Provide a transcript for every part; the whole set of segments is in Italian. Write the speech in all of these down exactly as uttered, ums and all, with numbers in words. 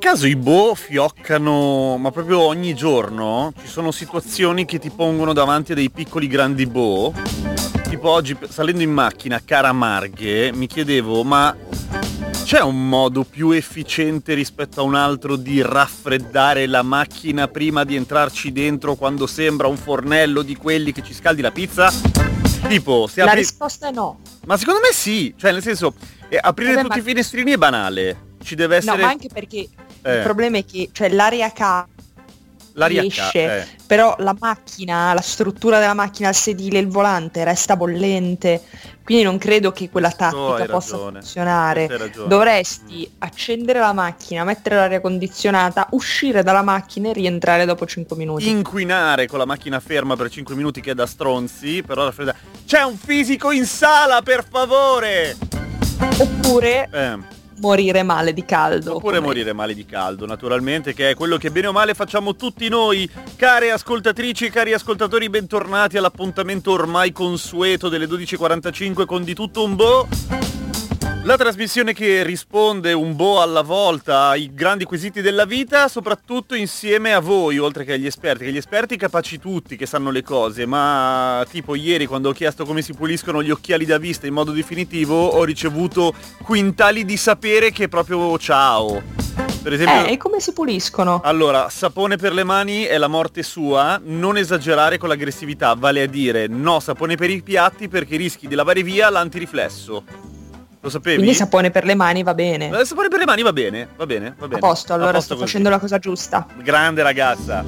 caso i boh fioccano, ma proprio ogni giorno ci sono situazioni che ti pongono davanti a dei piccoli grandi boh. Tipo oggi salendo in macchina a Caramarghe mi chiedevo, ma c'è un modo più efficiente rispetto a un altro di raffreddare la macchina prima di entrarci dentro, quando sembra un fornello di quelli che ci scaldi la pizza? Tipo se apri... La risposta è no. Ma secondo me sì, cioè nel senso eh, aprire Vabbè, tutti ma... i finestrini è banale. Ci deve essere... No, ma anche perché eh. il problema è che cioè l'aria ca... L'aria esce, eh. però la macchina, la struttura della macchina, il sedile, il volante resta bollente, quindi non credo che quella tattica possa funzionare. Dovresti accendere la macchina, mettere l'aria condizionata, uscire dalla macchina e rientrare dopo cinque minuti. Inquinare con la macchina ferma per cinque minuti che è da stronzi, però la fredda... C'è un fisico in sala, per favore! Oppure... Eh. morire male di caldo. Oppure come... morire male di caldo, naturalmente, che è quello che bene o male facciamo tutti noi. Care ascoltatrici e cari ascoltatori, bentornati all'appuntamento ormai consueto delle dodici e quarantacinque con Di Tutto Un Boh, la trasmissione che risponde un boh alla volta ai grandi quesiti della vita, soprattutto insieme a voi, oltre che agli esperti, che gli esperti capaci tutti, che sanno le cose, ma tipo ieri quando ho chiesto come si puliscono gli occhiali da vista in modo definitivo ho ricevuto quintali di sapere che proprio ciao. Per esempio, eh, e come si puliscono? Allora, sapone per le mani è la morte sua, non esagerare con l'aggressività, vale a dire no sapone per i piatti perché rischi di lavare via l'antiriflesso. Lo sapevi? Quindi sapone per le mani va bene. Il sapone per le mani va bene, va bene, va bene. A posto, allora a posto sto così. Facendo la cosa giusta. Grande ragazza.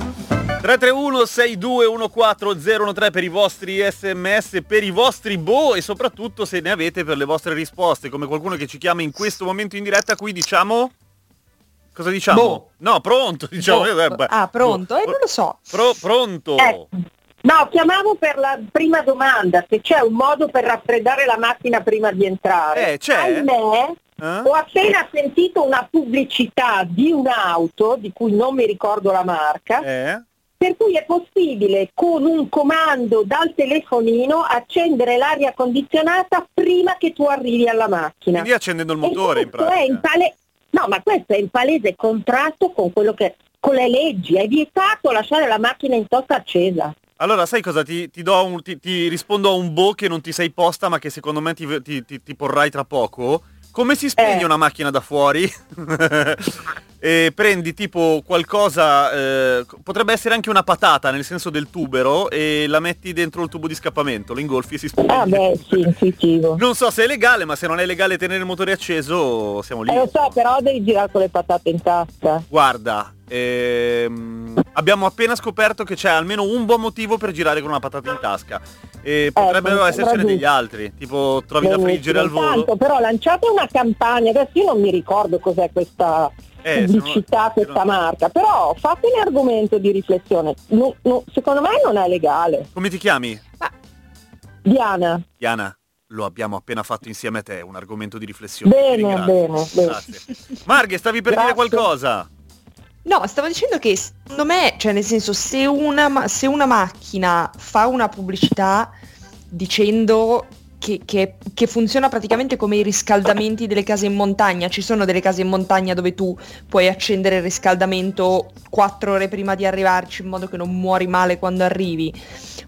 tre tre uno sei due uno quattro zero uno tre per i vostri sms, per i vostri boh e soprattutto se ne avete per le vostre risposte, come qualcuno che ci chiama in questo momento in diretta, qui diciamo... Cosa diciamo? Boh. No, pronto, diciamo. Boh. Ah, pronto? Eh, non lo so. Pro- pronto. Eh. No, chiamavo per la prima domanda, se c'è un modo per raffreddare la macchina prima di entrare. Eh, c'è. Ahimè, eh? Ho appena sentito una pubblicità di un'auto, di cui non mi ricordo la marca, eh? Per cui è possibile con un comando dal telefonino accendere l'aria condizionata prima che tu arrivi alla macchina. Quindi accendendo il motore in pratica. È in pale- no, ma questo è in palese contratto con quello che con le leggi, è vietato lasciare la macchina in tocca accesa. Allora sai cosa? Ti, ti, do un, ti, ti rispondo a un boh che non ti sei posta ma che secondo me ti, ti, ti, ti porrai tra poco. Come si spegne eh. una macchina da fuori? E prendi tipo qualcosa, eh, potrebbe essere anche una patata nel senso del tubero e la metti dentro il tubo di scappamento, lo ingolfi e si spegne. Ah beh, sì, intuitivo. Non so se è legale, ma se non è legale tenere il motore acceso siamo lì. Eh, lo so, però devi girare con le patate in tasca. Guarda. Ehm, abbiamo appena scoperto che c'è almeno un buon motivo per girare con una patata in tasca e eh, potrebbero essercene degli altri, tipo trovi benissimo, da friggere al volo. Tanto, però lanciate una campagna, adesso io non mi ricordo cos'è questa eh, pubblicità, non, questa non... marca, però fatene argomento di riflessione, no, no, secondo me non è legale. Come ti chiami? Ah, Diana. Diana, lo abbiamo appena fatto insieme a te, un argomento di riflessione. Bene, bene, bene. Marghe, stavi per Grazie. dire qualcosa? No, stavo dicendo che secondo me, cioè nel senso, se una, se una macchina fa una pubblicità dicendo che, che, che funziona praticamente come i riscaldamenti delle case in montagna, ci sono delle case in montagna dove tu puoi accendere il riscaldamento quattro ore prima di arrivarci in modo che non muori male quando arrivi.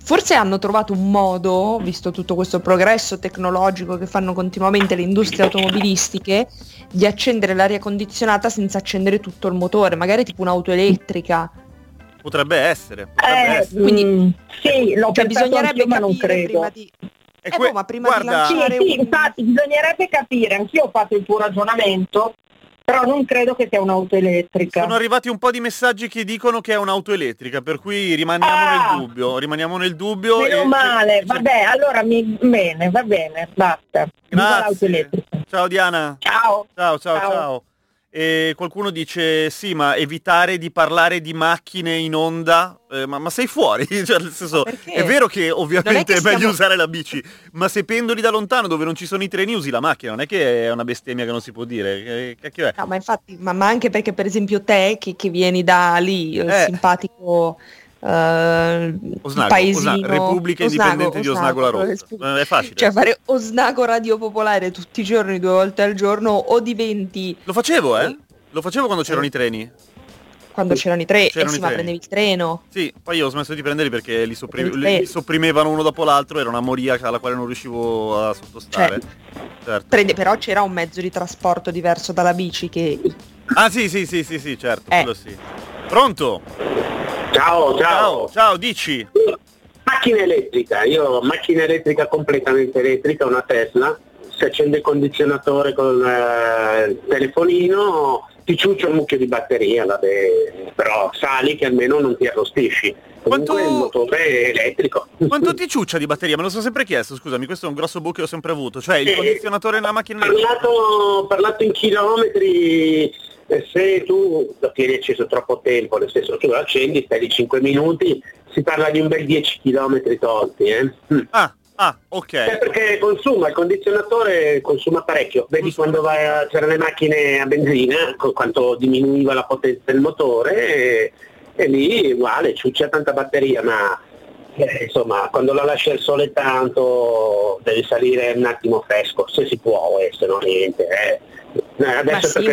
Forse hanno trovato un modo, visto tutto questo progresso tecnologico che fanno continuamente le industrie automobilistiche, di accendere l'aria condizionata senza accendere tutto il motore, magari tipo un'auto elettrica. Potrebbe essere, potrebbe eh, essere. Quindi mm, sì, l'ho cioè, bisognerebbe capire, ma non credo. Prima di... Eh, que... boh, ma prima Guarda... di lanciare sì, sì, un... infatti, bisognerebbe capire, anch'io ho fatto il tuo ragionamento, però non credo che sia un'auto elettrica. Sono arrivati un po' di messaggi che dicono che è un'auto elettrica, per cui rimaniamo ah, nel dubbio, rimaniamo nel dubbio. Meno e... male, vabbè, allora mi bene, va bene, basta. Grazie. Ciao Diana. Ciao. Ciao, ciao, ciao. ciao. E qualcuno dice, sì, ma evitare di parlare di macchine in onda, eh, ma, ma sei fuori? Cioè, nel senso, perché? È vero che ovviamente è, che è meglio stiamo... usare la bici, ma se pendoli da lontano dove non ci sono i treni usi la macchina, non è che è una bestemmia che non si può dire. Che, che è? No, ma infatti, ma, ma anche perché per esempio te che, che vieni da lì, il eh. simpatico... Uh, Osnago, paesino Osnago, Repubblica Indipendente di Osnago la Rocca. È facile. Cioè fare Osnago Radio Popolare tutti i giorni, due volte al giorno, o diventi... Lo facevo, eh? Lo facevo quando c'erano eh. i treni. Quando c'erano i tre c'erano e si va prendevi il treno. Sì, poi io ho smesso di prenderli perché li, sopprim- li sopprimevano uno dopo l'altro, era una moria alla quale non riuscivo a sottostare. Cioè, certo. Prende, però c'era un mezzo di trasporto diverso dalla bici che... Ah sì sì sì sì sì certo, eh. quello sì. Pronto? Ciao, ciao. Ciao, ciao, dici. Macchina elettrica, io macchina elettrica completamente elettrica, una Tesla, si accende il condizionatore con eh, il telefonino... ti ciuccio un mucchio di batteria, vabbè, però sali che almeno non ti arrostisci. Quanto... il motore elettrico. Quanto ti ciuccia di batteria? Me lo sono sempre chiesto, scusami, questo è un grosso buco che ho sempre avuto, cioè il eh, condizionatore nella macchina elettrica. Ho parlato in chilometri, se tu lo tieni acceso troppo tempo, nel senso tu lo accendi, stai di cinque minuti, si parla di un bel dieci chilometri tolti, eh. Ah. Ah, ok. È perché consuma, il condizionatore consuma parecchio. Vedi consuma. Quando vai a, c'erano le macchine a benzina, con quanto diminuiva la potenza del motore, e, e lì uguale, ciuccia tanta batteria, ma eh, insomma, quando la lasci al sole tanto devi salire un attimo fresco, se si può, e se no niente. Eh. Adesso ma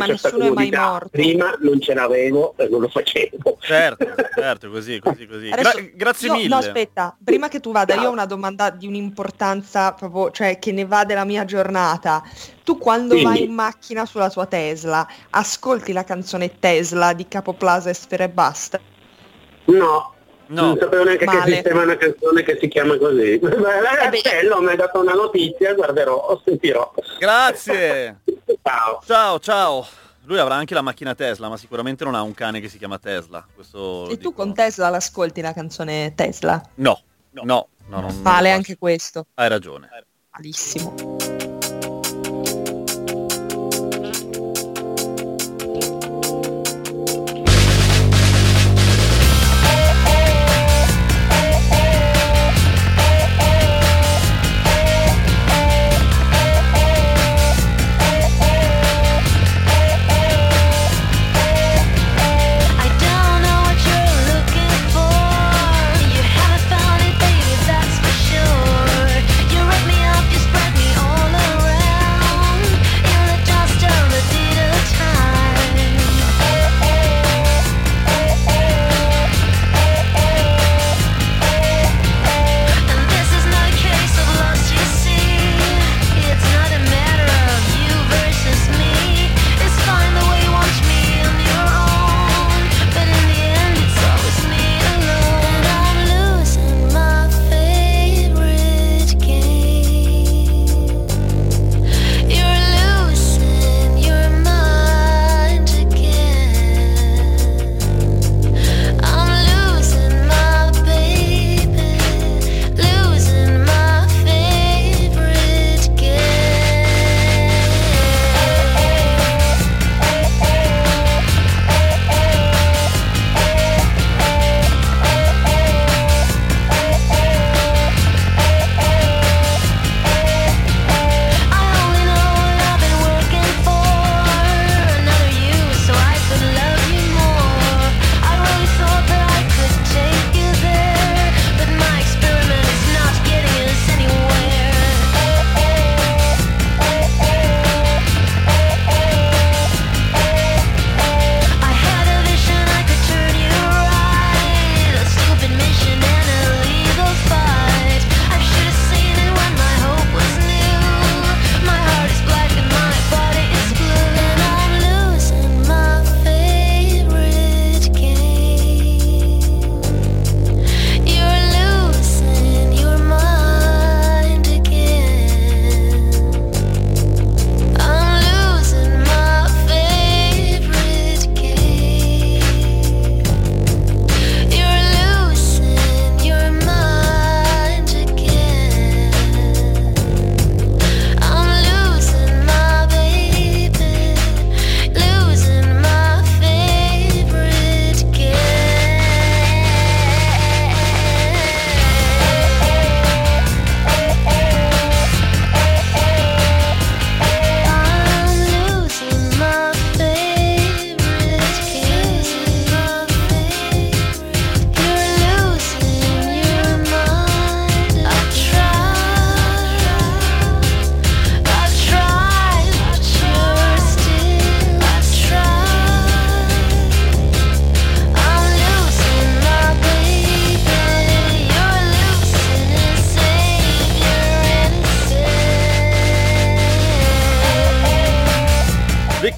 perché sì, c'è ma mai morto. Prima non ce l'avevo e non lo facevo. Certo, certo, così, così, così. Adesso, Gra- grazie io, mille. No, aspetta, prima che tu vada, no. io ho una domanda di un'importanza proprio, cioè che ne va della mia giornata. Tu quando Quindi. vai in macchina sulla tua Tesla, ascolti la canzone Tesla di Capoplaza e Sfera e Basta? No. No. Non sapevo neanche Male. che esisteva una canzone che si chiama così. Beh, bello, mi hai dato una notizia, guarderò, sentirò. Grazie. Ciao. Ciao, ciao. Lui avrà anche la macchina Tesla, ma sicuramente non ha un cane che si chiama Tesla. Questo e tu dico. Con Tesla l'ascolti la canzone Tesla? No, no, no. no non, vale non anche questo. Hai ragione. Malissimo. All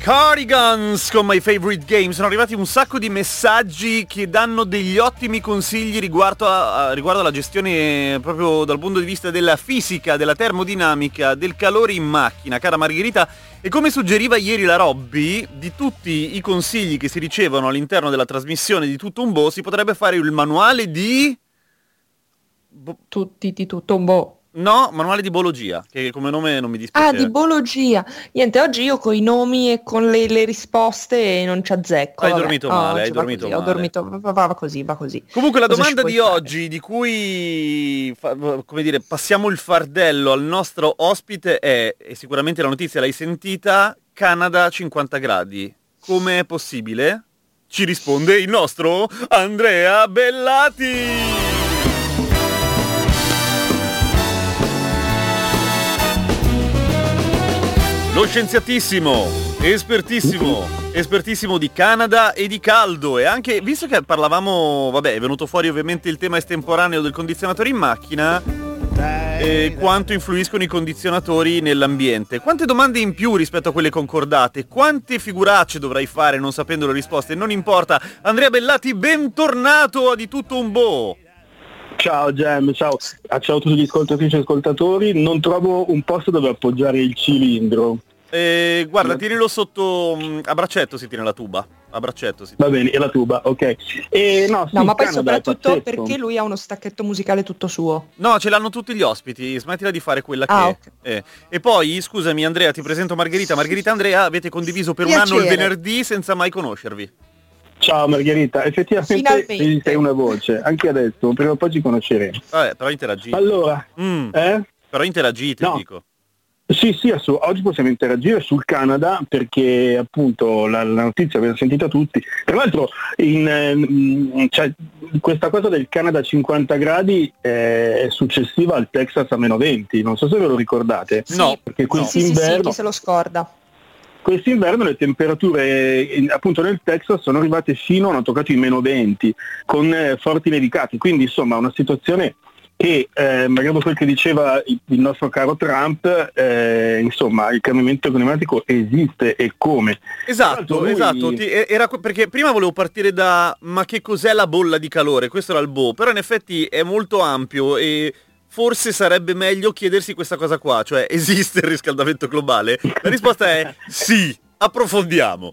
Cardigans con My Favorite Game. Sono arrivati un sacco di messaggi che danno degli ottimi consigli riguardo, a, a, riguardo alla gestione proprio dal punto di vista della fisica, della termodinamica, del calore in macchina, cara Margherita. E come suggeriva ieri la Robby, di tutti i consigli che si ricevono all'interno della trasmissione di Tutto un Bo, si potrebbe fare il manuale di... Bo... Tutti di Tutto un Bo. No, manuale di biologia, che come nome non mi dispiace. Ah, di biologia. Niente, oggi io con i nomi e con le, le risposte non ci azzecco. Hai vabbè. dormito male, oh, hai dormito così, male. Ho dormito, va, va così, va così. Comunque la Cosa domanda di fare? oggi, di cui, come dire, passiamo il fardello al nostro ospite è, e sicuramente la notizia l'hai sentita, Canada cinquanta gradi. Come è possibile? Ci risponde il nostro Andrea Bellati! Lo scienziatissimo, espertissimo, espertissimo di Canada e di caldo. E anche, visto che parlavamo, vabbè, è venuto fuori ovviamente il tema estemporaneo del condizionatore in macchina e quanto influiscono i condizionatori nell'ambiente. Quante domande in più rispetto a quelle concordate? Quante figuracce dovrai fare non sapendo le risposte? Non importa. Andrea Bellati, bentornato a Di Tutto un Bo'. Ciao Gem, ciao. ciao a tutti gli ascoltatrici e ascoltatori. Non trovo un posto dove appoggiare il cilindro. Eh, guarda, tienilo sotto, a braccetto si tiene la tuba. A braccetto si tiene. Va bene, è la tuba, ok. E no, no ma poi soprattutto perché lui ha uno stacchetto musicale tutto suo. No, ce l'hanno tutti gli ospiti, smettila di fare quella ah, che... Okay. Eh. E poi, scusami Andrea, ti presento Margherita. Margherita Andrea, avete condiviso per Piacere. un anno il venerdì senza mai conoscervi. Ciao Margherita, effettivamente sei una voce, anche adesso, prima o poi ci conosceremo. Vabbè, però interagite. Allora, mm, eh? però interagite, no. dico. Sì, sì, assu- oggi possiamo interagire sul Canada perché appunto la, la notizia l'avete sentita tutti. Tra l'altro in, in, cioè, questa cosa del Canada a cinquanta gradi è successiva al Texas a meno venti, non so se ve lo ricordate. Sì, no, perché no. Sì, sì, sì, chi se lo scorda. Quest'inverno le temperature appunto nel Texas sono arrivate fino, hanno toccato i meno venti, con eh, forti nevicati, quindi insomma una situazione che, eh, magari quel che diceva il, il nostro caro Trump, eh, insomma il cambiamento climatico esiste e come. Esatto, lui... esatto, Ti, era, perché prima volevo partire da ma che cos'è la bolla di calore, questo era il Bo, però in effetti è molto ampio e... Forse sarebbe meglio chiedersi questa cosa qua, cioè esiste il riscaldamento globale? La risposta è sì, approfondiamo.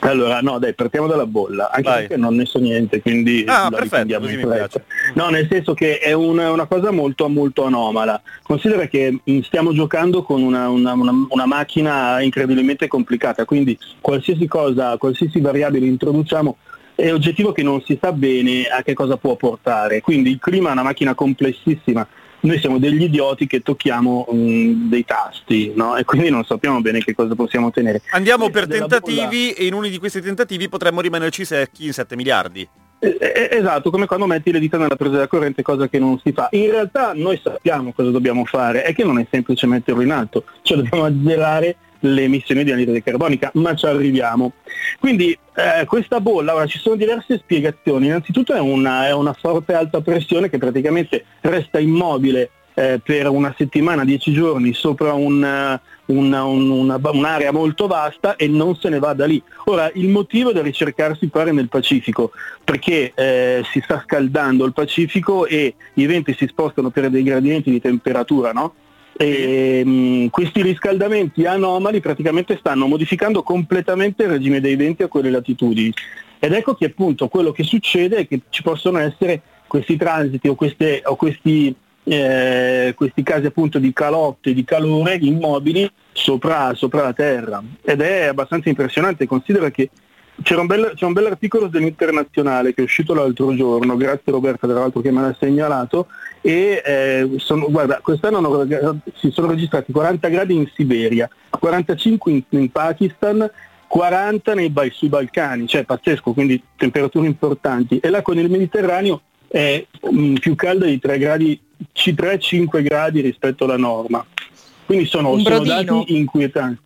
Allora, no dai, partiamo dalla bolla, anche Vai. perché non ne so niente, quindi ah, la perfetto, così mi piace. No, nel senso che è una, una cosa molto molto anomala. Considera che stiamo giocando con una, una, una, una macchina incredibilmente complicata, quindi qualsiasi cosa, qualsiasi variabile introduciamo è oggettivo che non si sa bene a che cosa può portare, quindi il clima è una macchina complessissima, noi siamo degli idioti che tocchiamo um, dei tasti, no? E quindi non sappiamo bene che cosa possiamo ottenere. Andiamo per tentativi e in uno di questi tentativi potremmo rimanerci secchi in sette miliardi. Esatto, come quando metti le dita nella presa della corrente, cosa che non si fa. In realtà noi sappiamo cosa dobbiamo fare, è che non è semplice metterlo in alto, cioè dobbiamo azzerare le emissioni di anidride carbonica, ma ci arriviamo. Quindi eh, questa bolla, ora ci sono diverse spiegazioni, innanzitutto è una, è una forte alta pressione che praticamente resta immobile eh, per una settimana, dieci giorni, sopra un... Una, un, una, un'area molto vasta e non se ne va da lì. Ora il motivo è da ricercarsi pare nel Pacifico, perché eh, si sta scaldando il Pacifico e gli eventi si spostano per dei gradienti di temperatura, no? E, mh, questi riscaldamenti anomali praticamente stanno modificando completamente il regime dei venti a quelle latitudini, ed ecco che appunto quello che succede è che ci possono essere questi transiti o, queste, o questi Eh, questi casi appunto di calotte di calore immobili sopra, sopra la terra, ed è abbastanza impressionante. Considera che c'era un bel, c'è un bell'articolo dell'Internazionale che è uscito l'altro giorno, grazie Roberta tra l'altro che me l'ha segnalato, e eh, sono, guarda, quest'anno hanno, si sono registrati quaranta gradi in Siberia, quarantacinque in, in Pakistan, quaranta nei, sui Balcani, cioè pazzesco, quindi temperature importanti, e l'acqua nel Mediterraneo è mh, più calda di tre gradi, tre a cinque gradi rispetto alla norma, quindi sono, sono dati inquietanti.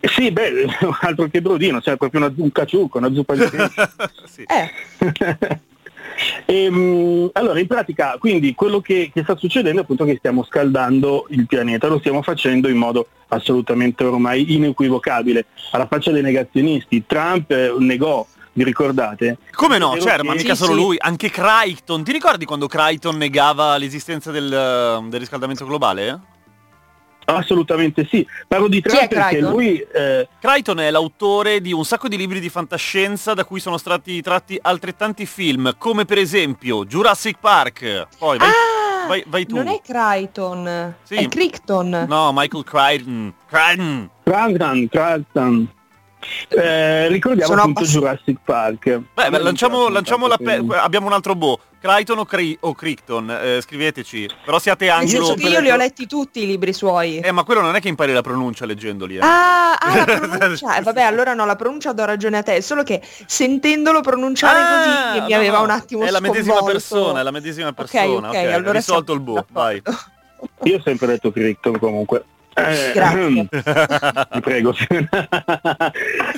Sì, beh, altro che brodino, cioè proprio una, un caciucco, una zuppa di pesce. Sì. eh. E, mh, allora in pratica quindi quello che, che sta succedendo è appunto che stiamo scaldando il pianeta, lo stiamo facendo in modo assolutamente ormai inequivocabile, alla faccia dei negazionisti. Trump eh, negò, vi ricordate? Come no, certo, che... ma mica sì, solo sì. lui, anche Crichton, ti ricordi quando Crichton negava l'esistenza del, del riscaldamento globale? Eh? Assolutamente sì, parlo di Trump perché lui... Eh... Crichton è l'autore di un sacco di libri di fantascienza da cui sono stati tratti altrettanti film, come per esempio Jurassic Park. Poi vai, ah, vai, vai tu. Non è Crichton, sì. È Crichton. No, Michael Crichton. Crichton. Crichton, Crichton. Eh, ricordiamo sono appunto abbast... Jurassic Park. Beh, beh lanciamo, lanciamo la pe... abbiamo un altro boh. Crichton o, Cri... o Crichton, eh, scriveteci. Però siate anglo. Io li ho letti tutti i libri suoi. Eh, ma quello non è che impari la pronuncia leggendoli. Eh. Ah, ah, la pronuncia. Eh, vabbè, allora no, la pronuncia do ragione a te. Solo che sentendolo pronunciare ah, così no, mi aveva no, un attimo. È la medesima persona, è la medesima persona. Ok, okay, okay. Allora risolto siamo... il boh. Vai. Io ho sempre detto Crichton comunque. Eh, ehm, ti prego.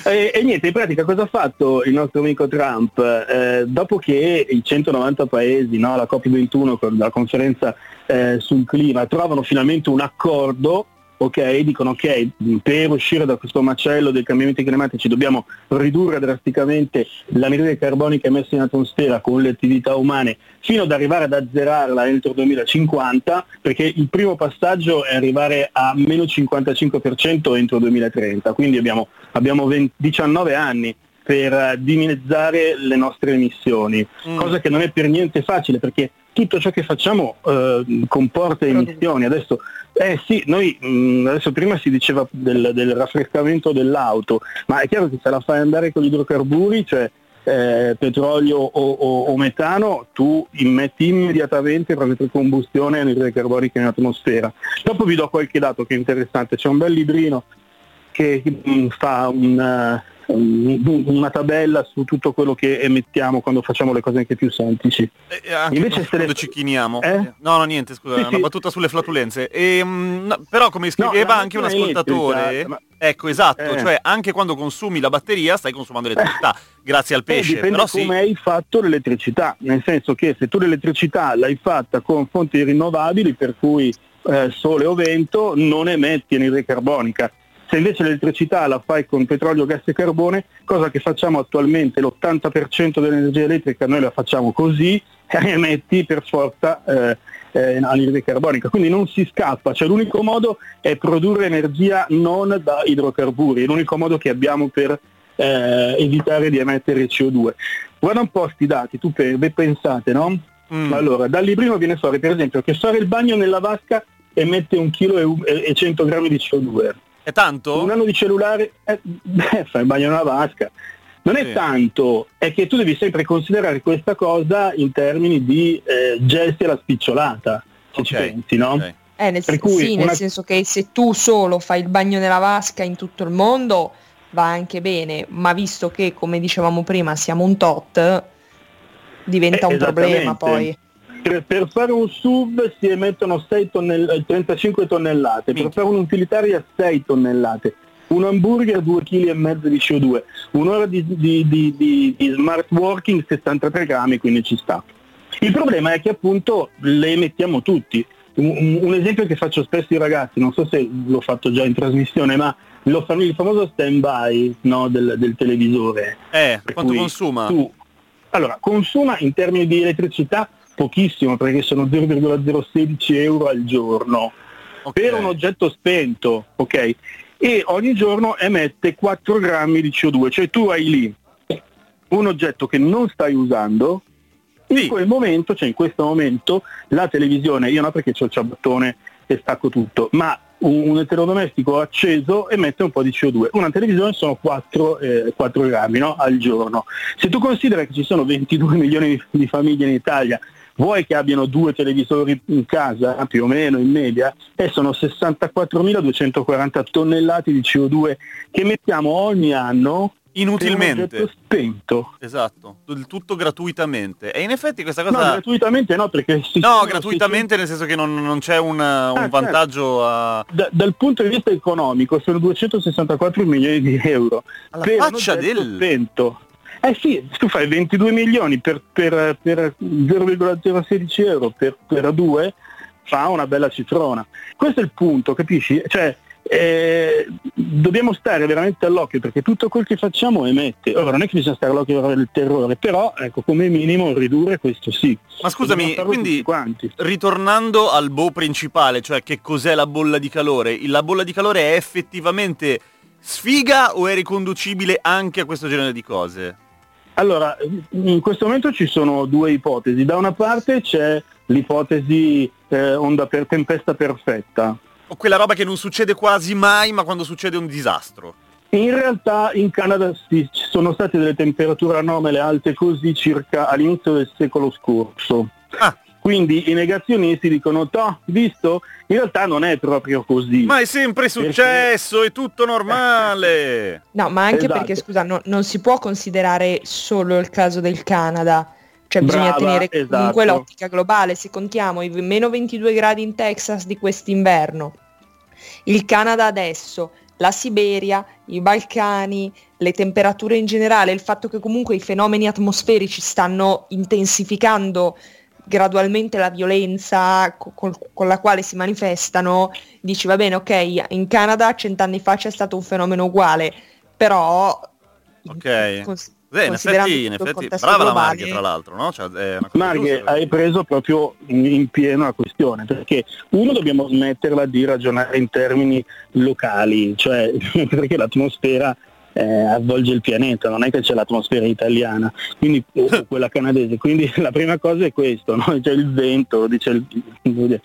e, e niente, in pratica cosa ha fatto il nostro amico Trump? Eh, dopo che i centonovanta paesi, no, la COP ventuno con la conferenza eh, sul clima, trovano finalmente un accordo, ok, dicono ok, per uscire da questo macello dei cambiamenti climatici dobbiamo ridurre drasticamente l'anidride carbonica emessa in atmosfera con le attività umane fino ad arrivare ad azzerarla entro il duemilacinquanta, perché il primo passaggio è arrivare a meno cinquantacinque per cento entro il duemilatrenta, quindi abbiamo, abbiamo diciannove anni per dimezzare le nostre emissioni, mm. cosa che non è per niente facile perché tutto ciò che facciamo eh, comporta emissioni. Adesso eh sì, noi mh, adesso prima si diceva del, del raffreddamento dell'auto, ma è chiaro che se la fai andare con gli idrocarburi, cioè eh, petrolio o, o, o metano, tu immetti immediatamente proprio per combustione anidride carbonica in atmosfera. Dopo vi do qualche dato che è interessante, c'è un bel librino che mh, fa un una tabella su tutto quello che emettiamo quando facciamo le cose anche più semplici. Eh, anche invece quando le... ci chiniamo. Eh? No, no, niente, scusa, sì, una sì. battuta sulle flatulenze. E, mh, no, però come scriveva no, anche un ascoltatore, elettrica, ma... ecco, esatto, eh. cioè anche quando consumi la batteria stai consumando elettricità, eh. grazie al pesce. Eh, dipende però come hai sì. fatto l'elettricità, nel senso che se tu l'elettricità l'hai fatta con fonti rinnovabili, per cui eh, sole o vento, non emetti anidride carbonica. Se invece l'elettricità la fai con petrolio, gas e carbone, cosa che facciamo attualmente, l'ottanta per cento dell'energia elettrica noi la facciamo così, e emetti per forza eh, eh, anidride carbonica. Quindi non si scappa, cioè l'unico modo è produrre energia non da idrocarburi, è l'unico modo che abbiamo per eh, evitare di emettere C O due. Guarda un po' sti dati, tu pensate, no? Mm. Allora, dal librino viene fuori, per esempio, che fare il bagno nella vasca emette un chilo e cento grammi di C O due. È tanto? Un anno di cellulare, eh, beh, fai il bagno nella vasca. Non è sì. tanto, è che tu devi sempre considerare questa cosa in termini di eh, gesti alla spicciolata, se okay. ci pensi, no? Okay. Eh, nel, per cui sì, una... nel senso che se tu solo fai il bagno nella vasca in tutto il mondo va anche bene, ma visto che, come dicevamo prima, siamo un tot, diventa eh, un problema poi. Per fare un S U V si emettono sei tonnell- trentacinque tonnellate, minchia. Per fare un'utilitaria sei tonnellate, un hamburger due virgola cinque chili di C O due, un'ora di, di, di, di, di smart working sessantatré grammi, quindi ci sta. Il problema è che appunto le emettiamo tutti. Un, un esempio che faccio spesso ai ragazzi, non so se l'ho fatto già in trasmissione, ma lo, il famoso stand-by no, del, del televisore. Eh, per quanto consuma? Tu, allora, consuma in termini di elettricità pochissimo, perché sono zero virgola zero sedici euro al giorno, okay. per un oggetto spento, ok? E ogni giorno emette quattro grammi di C O due, cioè tu hai lì un oggetto che non stai usando, sì. in quel momento, cioè in questo momento, la televisione, io no perché c'ho il ciabattone e stacco tutto, ma un, un elettrodomestico acceso emette un po' di C O due, una televisione sono quattro, eh, quattro grammi no? al giorno. Se tu consideri che ci sono ventidue milioni di, di famiglie in Italia, vuoi che abbiano due televisori in casa, più o meno in media, e sono sessantaquattromiladuecentoquaranta tonnellate di C O due che emettiamo ogni anno inutilmente, spento. Esatto, il tutto gratuitamente. E in effetti questa cosa... No, gratuitamente no, perché... No, gratuitamente nel senso che non, non c'è una, un ah, vantaggio certo. a... Da, dal punto di vista economico sono duecentosessantaquattro milioni di euro. Alla per faccia del... spento. Eh sì, tu fai ventidue milioni per, per, per zero virgola zero sedici euro per, per due, fa una bella cifrona. Questo è il punto, capisci? Cioè, eh, dobbiamo stare veramente all'occhio, perché tutto quel che facciamo emette. Ora, non è che bisogna stare all'occhio per il terrore, però ecco, come minimo ridurre questo sì. Ma scusami, quindi ritornando al boh principale, cioè che cos'è la bolla di calore? La bolla di calore è effettivamente sfiga o è riconducibile anche a questo genere di cose? Allora, in questo momento ci sono due ipotesi. Da una parte c'è l'ipotesi eh, onda per tempesta perfetta. O quella roba che non succede quasi mai, ma quando succede un disastro. In realtà in Canada sì, ci sono state delle temperature anomale alte così circa all'inizio del secolo scorso. Ah. Quindi i negazionisti dicono, toh, visto, in realtà non è proprio così. Ma è sempre successo, perché... è tutto normale! No, ma anche esatto. Perché, scusa, no, non si può considerare solo il caso del Canada. Cioè bisogna Brava, tenere esatto. comunque l'ottica globale. Se contiamo i meno ventidue gradi in Texas di quest'inverno, il Canada adesso, la Siberia, i Balcani, le temperature in generale, il fatto che comunque i fenomeni atmosferici stanno intensificando gradualmente la violenza con, con la quale si manifestano, dici va bene, ok, in Canada cent'anni fa c'è stato un fenomeno uguale, però ok, cons- eh, in effetti, in effetti brava globale, la Marghe, tra l'altro, no? Cioè, è una cosa Marghe giusta, hai preso proprio in pieno la questione, perché uno dobbiamo smetterla di ragionare in termini locali, cioè perché l'atmosfera Eh, avvolge il pianeta, non è che c'è l'atmosfera italiana, quindi oh, quella canadese, quindi la prima cosa è questo, no? C'è il vento, dice il,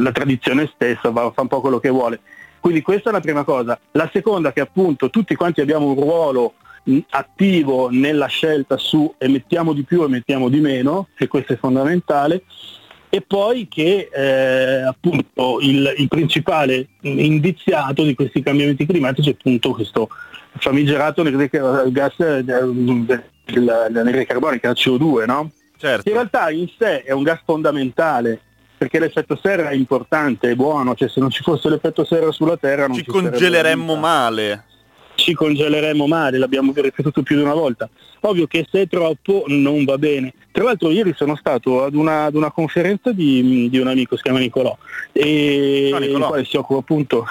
la tradizione stessa va, fa un po' quello che vuole, quindi questa è la prima cosa. La seconda, che appunto tutti quanti abbiamo un ruolo attivo nella scelta su emettiamo di più, emettiamo di meno, e questo è fondamentale. E poi che eh, appunto il, il principale indiziato di questi cambiamenti climatici è appunto questo famigerato gas dell'anidride carbonica, la C O due, no? Certo. In realtà in sé è un gas fondamentale, perché l'effetto serra è importante, è buono, cioè se non ci fosse l'effetto serra sulla Terra non ci, ci congeleremmo male. Ci congeleremmo male, l'abbiamo ripetuto più di una volta. Ovvio che se è troppo non va bene. Tra l'altro ieri sono stato ad una, ad una conferenza di, di un amico, si chiama Nicolò, e no, Nicolò. Il quale si occupa appunto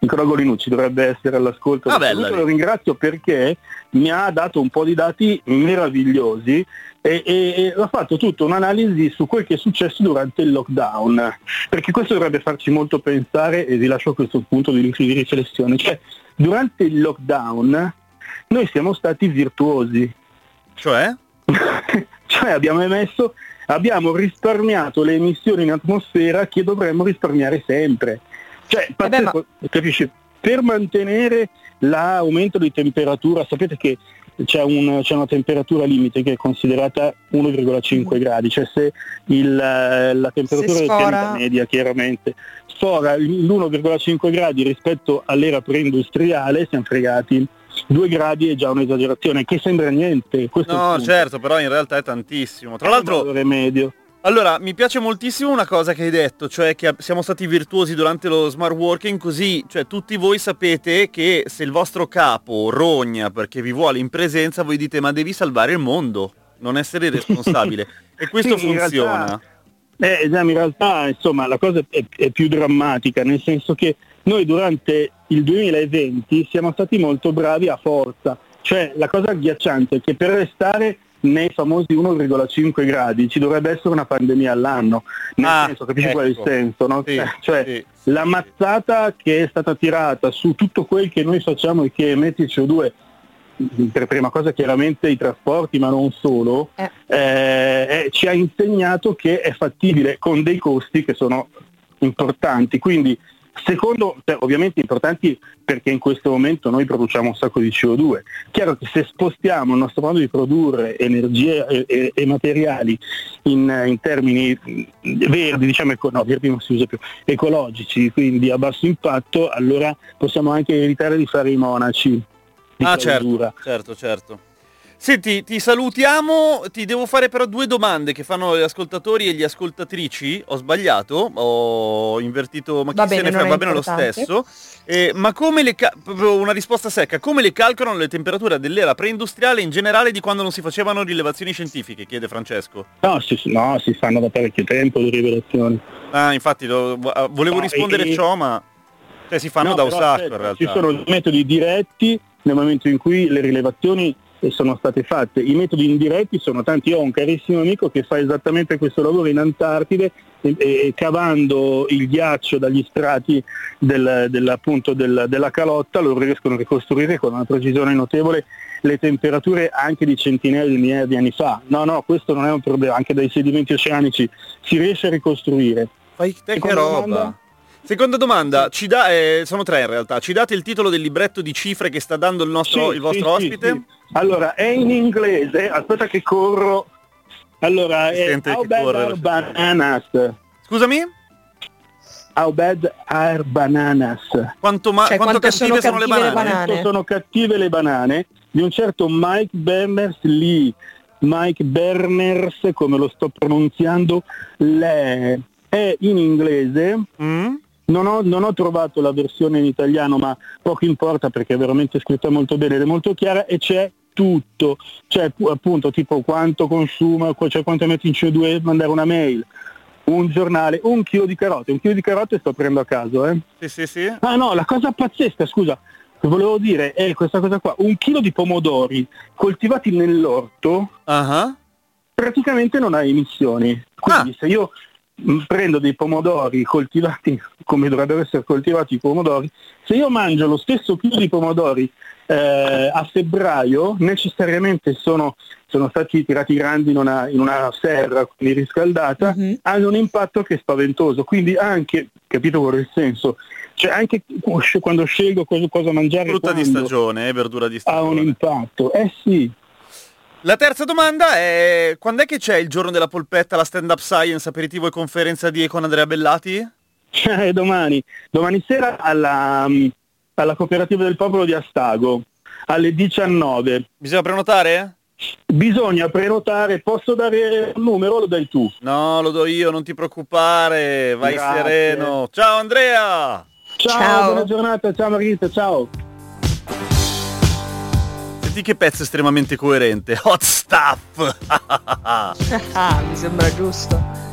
Nicolò Golinucci, dovrebbe essere all'ascolto. Ah, bella, lo ringrazio perché mi ha dato un po' di dati meravigliosi e, e, e ho fatto tutta un'analisi su quel che è successo durante il lockdown, perché questo dovrebbe farci molto pensare, e vi lascio a questo punto di riflessione, cioè durante il lockdown noi siamo stati virtuosi. Cioè? Cioè abbiamo emesso, abbiamo risparmiato le emissioni in atmosfera che dovremmo risparmiare sempre. Cioè, pazzesco, eh beh, ma... capisci? Per mantenere l'aumento di temperatura, sapete che c'è, un, c'è una temperatura limite che è considerata uno virgola cinque gradi, cioè se il, la temperatura sfora... del pianeta media chiaramente sfora l'uno virgola cinque gradi rispetto all'era preindustriale, siamo fregati. Due gradi è già un'esagerazione, che sembra niente. Questo no, certo, però in realtà è tantissimo. Tra è l'altro, medio. Allora, mi piace moltissimo una cosa che hai detto, cioè che siamo stati virtuosi durante lo smart working, così cioè tutti voi sapete che se il vostro capo rogna perché vi vuole in presenza, voi dite ma devi salvare il mondo, non essere irresponsabile. E questo sì, funziona. In realtà, eh, in realtà, insomma, la cosa è, è più drammatica, nel senso che noi durante il duemilaventi siamo stati molto bravi a forza, cioè la cosa agghiacciante è che per restare nei famosi uno virgola cinque gradi ci dovrebbe essere una pandemia all'anno, nel ah, senso, capisci ecco. qual è il senso, no? Sì, cioè sì, sì, la mazzata che è stata tirata su tutto quel che noi facciamo e che emette il C O due, per prima cosa chiaramente i trasporti ma non solo, eh. Eh, eh, ci ha insegnato che è fattibile con dei costi che sono importanti, quindi secondo, cioè, ovviamente importanti perché in questo momento noi produciamo un sacco di C O due. Chiaro che se spostiamo il nostro modo di produrre energie e, e, e materiali in, in termini verdi, diciamo, no, verdi non si usa più, ecologici, quindi a basso impatto, allora possiamo anche evitare di fare i monaci di ah, clausura. Certo, certo, certo. Senti, ti salutiamo, ti devo fare però due domande che fanno gli ascoltatori e gli ascoltatrici. Ho sbagliato, ho invertito, ma chi va se bene, ne fa, va bene lo stesso. Eh, ma come le ca- una risposta secca, come le calcolano le temperature dell'era preindustriale in generale di quando non si facevano rilevazioni scientifiche? Chiede Francesco. No, si, no, si fanno da parecchio tempo le rivelazioni. Ah, infatti, do, volevo no, rispondere e... ciò, ma cioè, si fanno no, da un sacco in realtà. Ci sono metodi diretti nel momento in cui le rilevazioni sono state fatte. I metodi indiretti sono tanti. Io ho un carissimo amico che fa esattamente questo lavoro in Antartide, e, e, cavando il ghiaccio dagli strati del, del, appunto del, della calotta, loro riescono a ricostruire con una precisione notevole le temperature anche di centinaia di migliaia di anni fa. No, no, questo non è un problema, anche dai sedimenti oceanici si riesce a ricostruire. Fai te che roba! Domanda? Seconda domanda, ci da, eh, sono tre in realtà, ci date il titolo del libretto di cifre che sta dando il, nostro, sì, il vostro sì, ospite? Sì, sì. Allora, è in inglese, aspetta che corro, allora è How Bad Are Bananas. Scusami? How Bad Are Bananas. Quanto, ma- cioè, quanto, quanto cattive sono, cattive sono le banane? Quanto sono cattive le banane di un certo Mike Berners-Lee, Mike Berners, come lo sto pronunziando, le è in inglese. Mm? Non ho, non ho trovato la versione in italiano, ma poco importa perché è veramente scritta molto bene ed è molto chiara, e c'è tutto, c'è appunto tipo quanto consuma, cioè quanto metti in C O due, mandare una mail, un giornale, un chilo di carote, un chilo di carote sto prendendo a caso, eh? Sì, sì, sì. Ah no, la cosa pazzesca, scusa, che volevo dire è questa cosa qua, un chilo di pomodori coltivati nell'orto, uh-huh. praticamente non ha emissioni, quindi ah. se io... prendo dei pomodori coltivati come dovrebbero essere coltivati i pomodori, se io mangio lo stesso chilo di pomodori eh, a febbraio, necessariamente sono, sono stati tirati grandi in una, in una serra quindi riscaldata, mm-hmm. hanno un impatto che è spaventoso, quindi anche, capito qual è il senso, cioè anche quando scelgo cosa, cosa mangiare, frutta di stagione, eh, verdura di stagione, ha un impatto, eh sì. La terza domanda è: quando è che c'è il giorno della polpetta, la stand up science, aperitivo e conferenza di con Andrea Bellati? È domani, domani sera alla, alla cooperativa del popolo di Osnago alle diciannove. Bisogna prenotare? Bisogna prenotare, posso dare un numero, lo dai tu? No, lo do io, non ti preoccupare, vai. Grazie. Sereno. Ciao Andrea! Ciao, ciao, buona giornata, ciao Margherita, ciao! Che pezzo estremamente coerente, hot stuff. Mi sembra giusto. No,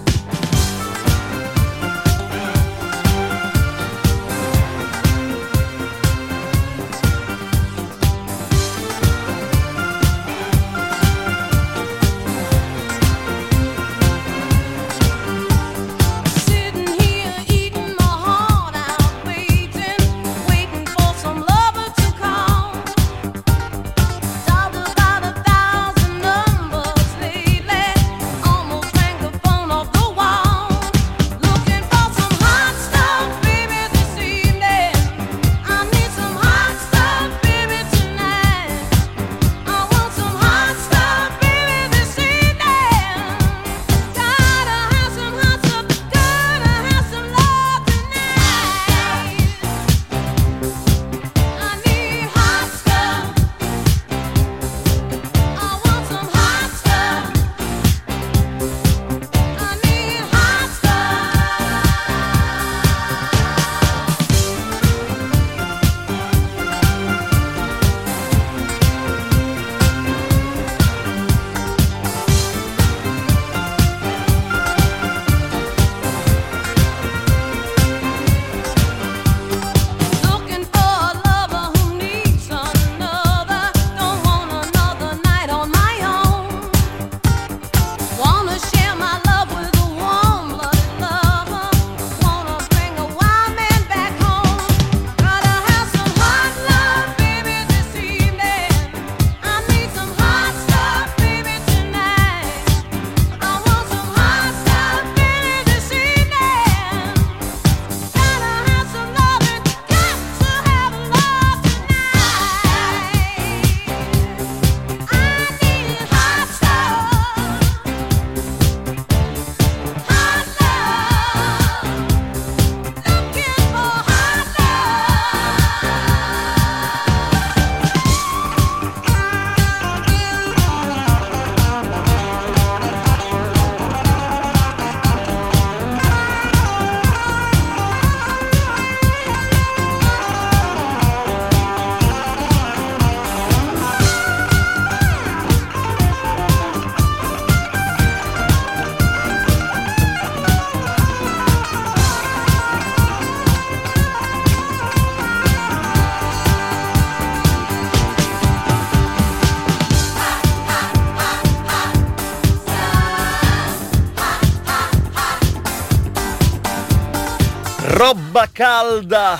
Roba calda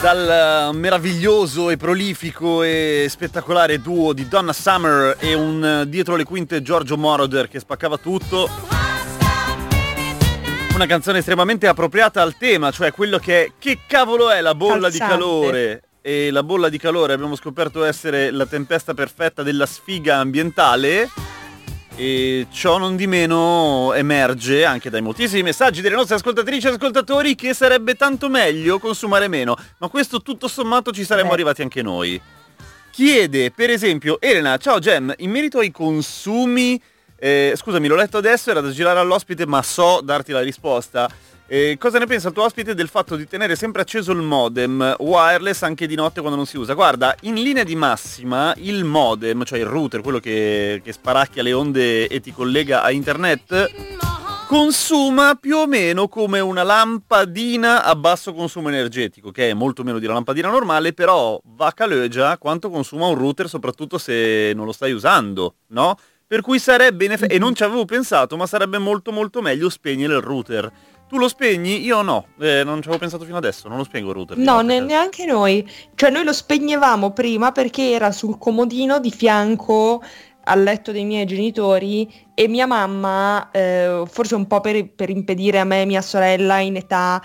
dal meraviglioso e prolifico e spettacolare duo di Donna Summer e un dietro le quinte Giorgio Moroder che spaccava tutto. Una canzone estremamente appropriata al tema, cioè quello che è che cavolo è la bolla Calzante. Di calore. E la bolla di calore abbiamo scoperto essere la tempesta perfetta della sfiga ambientale. E ciò non di meno emerge anche dai moltissimi messaggi delle nostre ascoltatrici e ascoltatori che sarebbe tanto meglio consumare meno. Ma questo tutto sommato ci saremmo Beh. arrivati anche noi. Chiede per esempio Elena, ciao Gem, in merito ai consumi, eh, scusami l'ho letto adesso, era da girare all'ospite ma so darti la risposta. Eh, cosa ne pensa il tuo ospite del fatto di tenere sempre acceso il modem wireless anche di notte quando non si usa? Guarda, in linea di massima il modem, cioè il router, quello che, che sparacchia le onde e ti collega a internet, consuma più o meno come una lampadina a basso consumo energetico, che è molto meno di una lampadina normale, però va caloggia quanto consuma un router, soprattutto se non lo stai usando, no? Per cui sarebbe, in effetti, e non ci avevo pensato, ma sarebbe molto molto meglio spegnere il router. Tu lo spegni? Io no, eh, non ci avevo pensato fino adesso, non lo spengo il router. No, ne- neanche noi, cioè noi lo spegnevamo prima perché era sul comodino di fianco al letto dei miei genitori e mia mamma, eh, forse un po' per, per impedire a me e mia sorella in età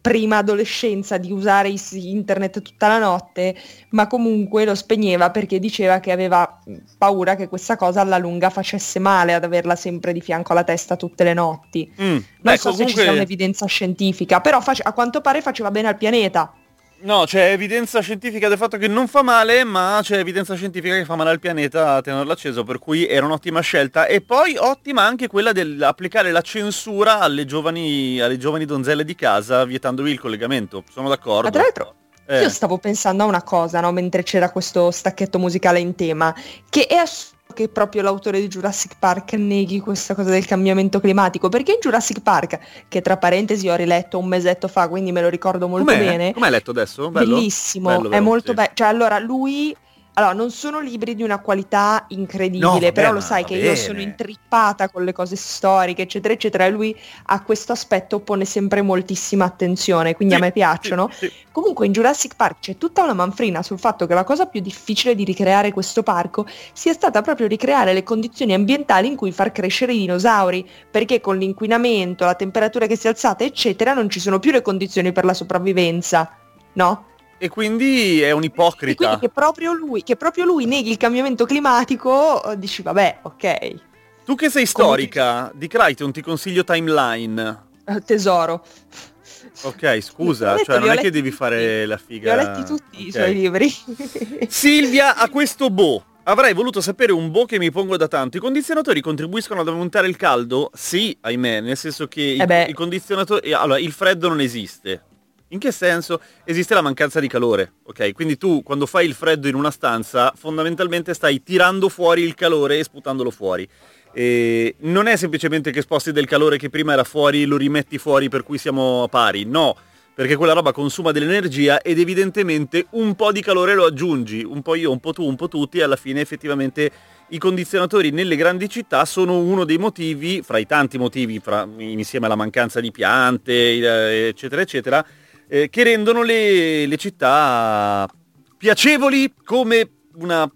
prima adolescenza di usare internet tutta la notte, ma comunque lo spegneva perché diceva che aveva paura che questa cosa alla lunga facesse male ad averla sempre di fianco alla testa tutte le notti. Mm, non beh, so comunque... se ci sia un'evidenza scientifica, però face- a quanto pare faceva bene al pianeta. No, c'è evidenza scientifica del fatto che non fa male, ma c'è evidenza scientifica che fa male al pianeta a tenerlo acceso, per cui era un'ottima scelta. E poi ottima anche quella dell'applicare la censura alle giovani, alle giovani donzelle di casa, vietandovi il collegamento. Sono d'accordo. Ma tra l'altro eh. io stavo pensando a una cosa, no, mentre c'era questo stacchetto musicale in tema, che è ass- che proprio l'autore di Jurassic Park neghi questa cosa del cambiamento climatico, perché in Jurassic Park, che tra parentesi ho riletto un mesetto fa, quindi me lo ricordo molto Com'è? bene. Come hai letto adesso? Bello? Bellissimo, bello, bello, è molto sì. bello. Cioè allora lui, allora non sono libri di una qualità incredibile, no, vabbè, però lo sai che bene. io sono intrippata con le cose storiche, eccetera, eccetera, e lui a questo aspetto pone sempre moltissima attenzione, quindi sì, a me piacciono. Sì, sì. Comunque in Jurassic Park c'è tutta una manfrina sul fatto che la cosa più difficile di ricreare questo parco sia stata proprio ricreare le condizioni ambientali in cui far crescere i dinosauri, perché con l'inquinamento, la temperatura che si è alzata, eccetera, non ci sono più le condizioni per la sopravvivenza, no? E quindi è un ipocrita. E quindi che proprio lui, che proprio lui neghi il cambiamento climatico, dici vabbè, ok. Tu che sei storica, Come... di Crichton ti consiglio Timeline. Tesoro. Ok, scusa, detto, cioè non è che devi fare tutti. la figa. Li ho letti tutti okay. i suoi libri. Silvia a questo boh. Avrei voluto sapere un boh che mi pongo da tanto. I condizionatori contribuiscono ad aumentare il caldo? Sì, ahimè, nel senso che eh i, i condizionatori... Allora, il freddo non esiste. In che senso? Esiste la mancanza di calore, ok? Quindi tu quando fai il freddo in una stanza fondamentalmente stai tirando fuori il calore e sputandolo fuori. E non è semplicemente che sposti del calore che prima era fuori, lo rimetti fuori per cui siamo a pari, no, perché quella roba consuma dell'energia ed evidentemente un po' di calore lo aggiungi, un po' io, un po' tu, un po' tutti, e alla fine effettivamente i condizionatori nelle grandi città sono uno dei motivi, fra i tanti motivi, fra, insieme alla mancanza di piante, eccetera, eccetera, Eh, che rendono le, le città piacevoli come una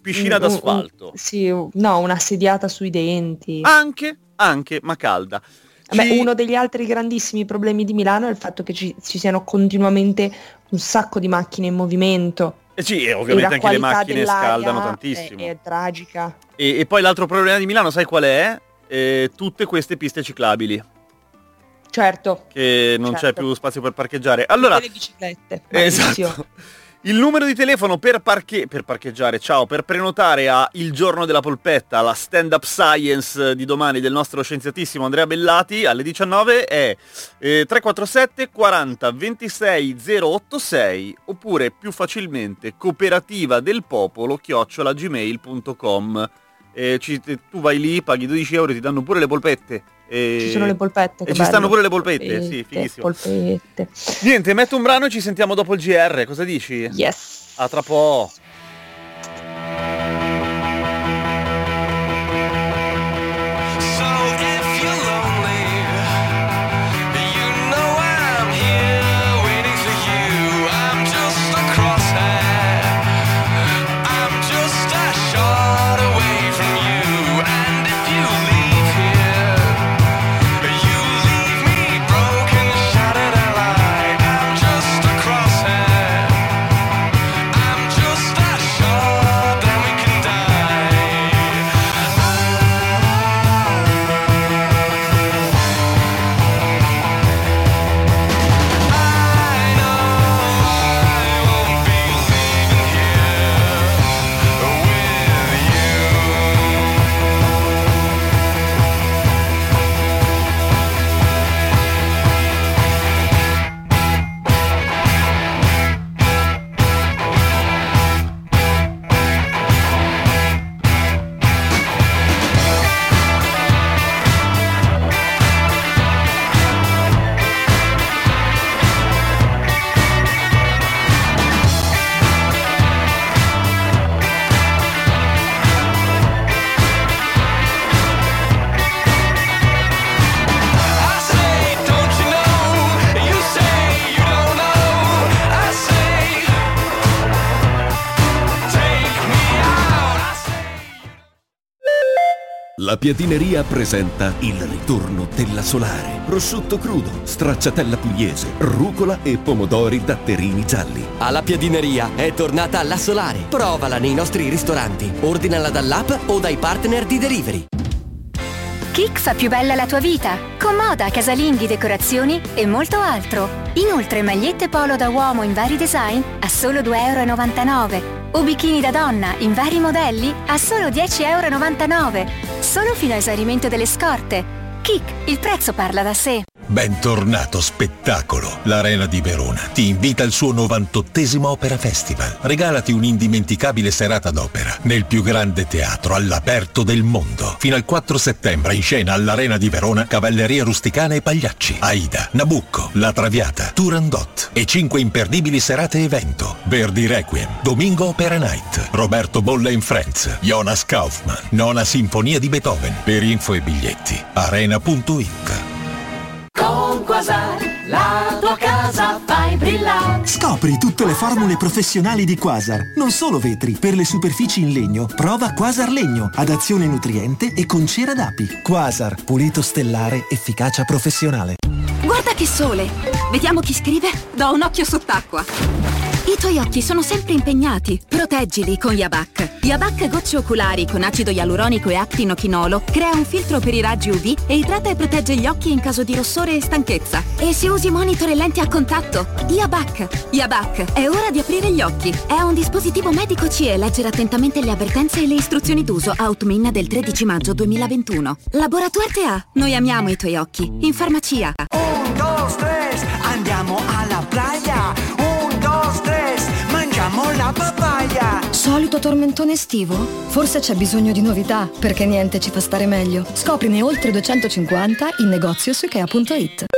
piscina d'asfalto. Sì, no, una sediata sui denti. Anche, anche, ma calda. Ci... Beh, uno degli altri grandissimi problemi di Milano è il fatto che ci, ci siano continuamente un sacco di macchine in movimento. Eh sì, e ovviamente e anche le macchine scaldano tantissimo. È, è tragica. E, e poi l'altro problema di Milano, sai qual è? Eh, tutte queste piste ciclabili. Certo. Che non certo. c'è più spazio per parcheggiare. Allora, le biciclette. Esatto. Il numero di telefono per, parche- per parcheggiare, ciao, per prenotare a Il Giorno della Polpetta, la stand-up science di domani del nostro scienziatissimo Andrea Bellati alle diciannove è eh, tre quattro sette quaranta ventisei zero ottantasei oppure più facilmente cooperativa del popolo chiocciola gmail punto com. Eh, ci, tu vai lì, paghi dodici euro, ti danno pure le polpette. E... ci sono le polpette. E ci bello. stanno pure le polpette, polpette sì, fighissimo. Polpette. Niente, metto un brano e ci sentiamo dopo il G R, cosa dici? Yes. A tra po'. So if you're lonely, you know La Piadineria presenta il ritorno della Solare. Prosciutto crudo, stracciatella pugliese, rucola e pomodori datterini gialli. Alla Piadineria è tornata la Solare. Provala nei nostri ristoranti. Ordinala dall'app o dai partner di delivery. Kik fa più bella la tua vita. Con moda, casalinghi, decorazioni e molto altro. Inoltre magliette polo da uomo in vari design a solo due euro e novantanove. O bikini da donna in vari modelli a solo dieci euro e novantanove, solo fino a esaurimento delle scorte. Kik, il prezzo parla da sé. Bentornato Spettacolo. L'Arena di Verona ti invita al suo novantottesimo Opera Festival. Regalati un'indimenticabile serata d'opera nel più grande teatro all'aperto del mondo. Fino al quattro settembre in scena all'Arena di Verona Cavalleria Rusticana e Pagliacci, Aida, Nabucco, La Traviata, Turandot e cinque imperdibili serate evento. Verdi Requiem, Domingo Opera Night, Roberto Bolla in Friends, Jonas Kaufmann, Nona Sinfonia di Beethoven. Per info e biglietti arena punto it. Con Quasar, la tua casa fai brillare. Scopri tutte le formule professionali di Quasar. Non solo vetri, per le superfici in legno. Prova Quasar Legno, ad azione nutriente e con cera d'api. Quasar, pulito stellare, efficacia professionale. Guarda che sole! Vediamo chi scrive? Do un occhio sott'acqua. I tuoi occhi sono sempre impegnati. Proteggili con Yabac. Yabac gocce oculari con acido ialuronico e actinochinolo crea un filtro per i raggi U V e idrata e protegge gli occhi in caso di rossore e stanchezza. E se usi monitor e lenti a contatto? Yabac. Yabac, è ora di aprire gli occhi. È un dispositivo medico C E. Leggere attentamente le avvertenze e le istruzioni d'uso. Outmin del tredici maggio duemilaventuno. Laboratorio T A. Noi amiamo i tuoi occhi. In farmacia. Un, dos, tres, andiamo alla playa. La papaya. Solito tormentone estivo? Forse c'è bisogno di novità, perché niente ci fa stare meglio. Scoprine oltre duecentocinquanta in negozio su ikea punto it. Hey!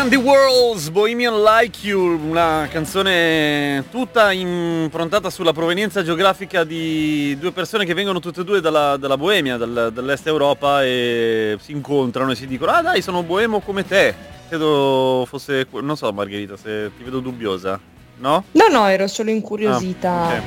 Andy Warhols, Bohemian Like You, una canzone tutta improntata sulla provenienza geografica di due persone che vengono tutte e due dalla, dalla Boemia, dal, dall'est Europa, e si incontrano e si dicono: ah dai, sono boemo come te. Credo fosse, non so, Margherita, se ti vedo dubbiosa, no? No, no, ero solo incuriosita. Ah, okay.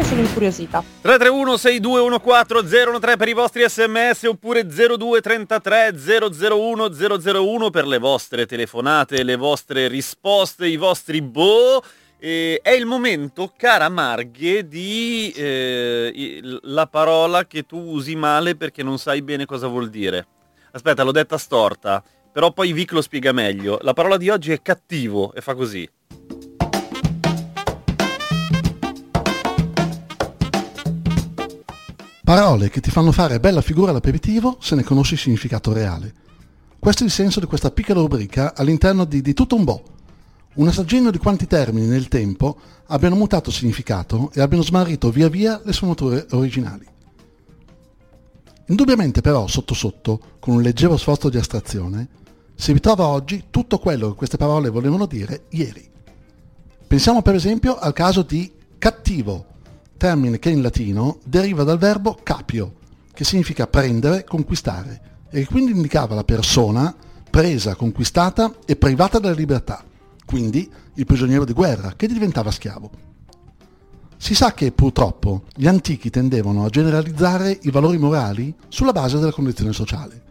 Sono incuriosita. Tre tre uno sei due uno quattro zero uno tre per i vostri sms, oppure zero due trentatré zero zero uno zero zero uno per le vostre telefonate, le vostre risposte, i vostri boh. Eh, è il momento, cara Marghe, di eh, la parola che tu usi male perché non sai bene cosa vuol dire. Aspetta, l'ho detta storta, però poi Vic lo spiega meglio. La parola di oggi è cattivo e fa così. Parole che ti fanno fare bella figura all'aperitivo se ne conosci il significato reale. Questo è il senso di questa piccola rubrica all'interno di Di tutto un bo', un assaggino di quanti termini nel tempo abbiano mutato significato e abbiano smarrito via via le sfumature originali. Indubbiamente però, sotto sotto, con un leggero sforzo di astrazione, si ritrova oggi tutto quello che queste parole volevano dire ieri. Pensiamo per esempio al caso di cattivo, termine che in latino deriva dal verbo capio, che significa prendere, conquistare, e quindi indicava la persona presa, conquistata e privata della libertà, quindi il prigioniero di guerra che diventava schiavo. Si sa che purtroppo gli antichi tendevano a generalizzare i valori morali sulla base della condizione sociale,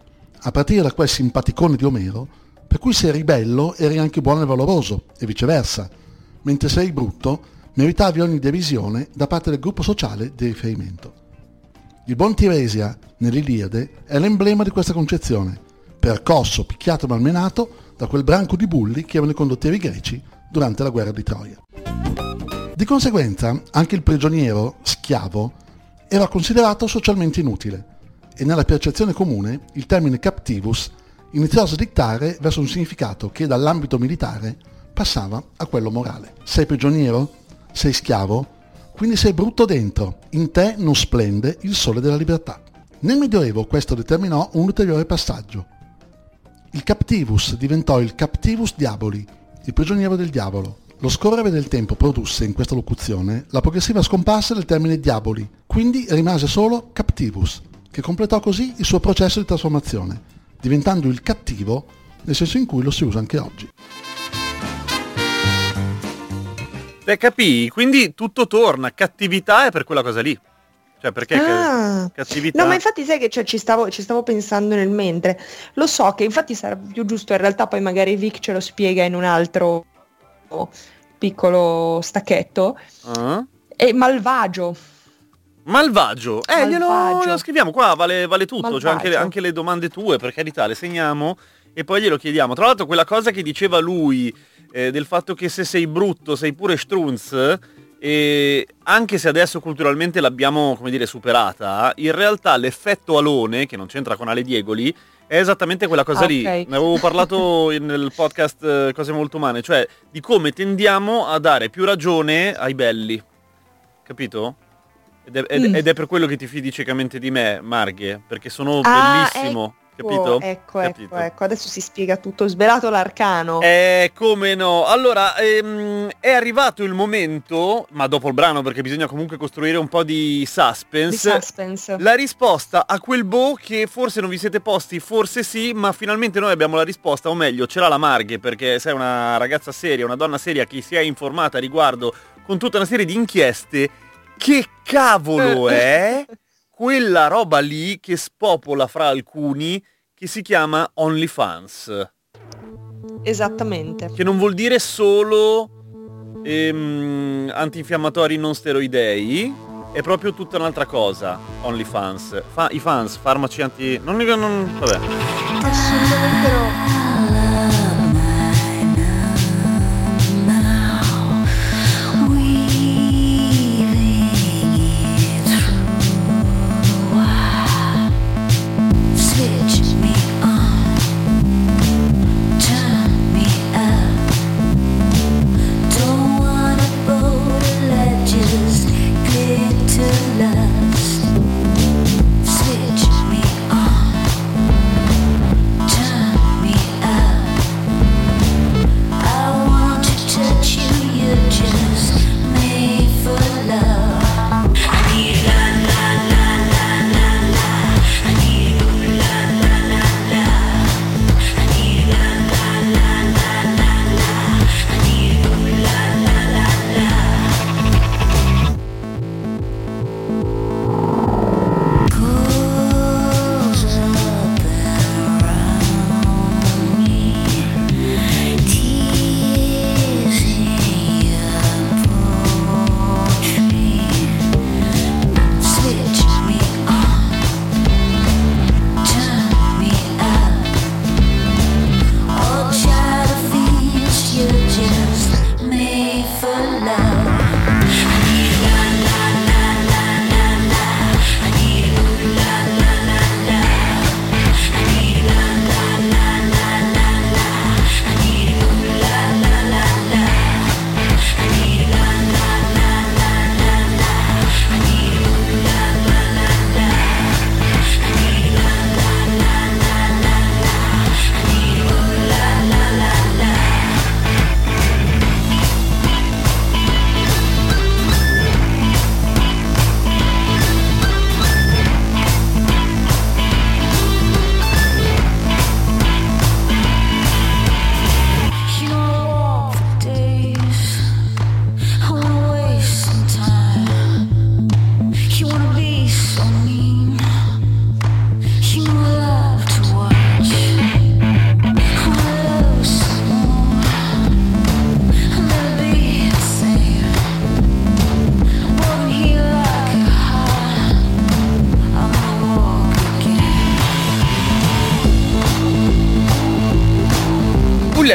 a partire da quel simpaticone di Omero per cui se eri bello eri anche buono e valoroso, e viceversa, mentre se eri brutto meritavi ogni divisione da parte del gruppo sociale di riferimento. Il buon Tiresia, nell'Iliade, è l'emblema di questa concezione, percosso, picchiato e malmenato da quel branco di bulli che erano i condottieri greci durante la guerra di Troia. Di conseguenza, anche il prigioniero, schiavo, era considerato socialmente inutile, e nella percezione comune il termine captivus iniziò a slittare verso un significato che dall'ambito militare passava a quello morale. Sei prigioniero? Sei schiavo? Quindi sei brutto dentro, in te non splende il sole della libertà. Nel Medioevo questo determinò un ulteriore passaggio. Il captivus diventò il captivus diaboli, il prigioniero del diavolo. Lo scorrere del tempo produsse in questa locuzione la progressiva scomparsa del termine diaboli, quindi rimase solo captivus, che completò così il suo processo di trasformazione, diventando il cattivo nel senso in cui lo si usa anche oggi. Te capì? Quindi tutto torna, cattività è per quella cosa lì. Cioè perché ah, cattività? No, ma infatti sai che cioè, ci, stavo, ci stavo pensando nel mentre. Lo so che infatti sarebbe più giusto, in realtà poi magari Vic ce lo spiega in un altro piccolo stacchetto. Uh-huh. È malvagio. Malvagio? Eh, malvagio. Glielo scriviamo qua, vale, vale tutto, cioè anche, anche le domande tue, per carità, le segniamo e poi glielo chiediamo. Tra l'altro quella cosa che diceva lui, Eh, del fatto che se sei brutto sei pure strunz, e anche se adesso culturalmente l'abbiamo, come dire, superata, in realtà l'effetto alone, che non c'entra con Ale Diegoli, è esattamente quella cosa ah, lì. Okay. Ne avevo parlato nel podcast eh, Cose Molto Umane, cioè di come tendiamo a dare più ragione ai belli, capito? Ed è, ed, mm. ed è per quello che ti fidi ciecamente di me, Marghe, perché sono ah, bellissimo. È... Capito? Ecco, Capito? ecco, ecco, adesso si spiega tutto, svelato l'arcano. Eh, come no. Allora, ehm, è arrivato il momento, ma dopo il brano, perché bisogna comunque costruire un po' di suspense. Di suspense. La risposta a quel boh che forse non vi siete posti, forse sì, ma finalmente noi abbiamo la risposta, o meglio, ce l'ha la Marghe, perché sei una ragazza seria, una donna seria che si è informata a riguardo con tutta una serie di inchieste. Che cavolo è? Quella roba lì che spopola fra alcuni, che si chiama OnlyFans. Esattamente. Che non vuol dire solo ehm, antinfiammatori non steroidei, è proprio tutta un'altra cosa, OnlyFans. Fa- I fans, farmaci anti... Non, non... vabbè. Assolutamente no. Switch me on, turn me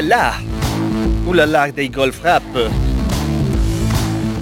là, uh là là dei Golf Rap,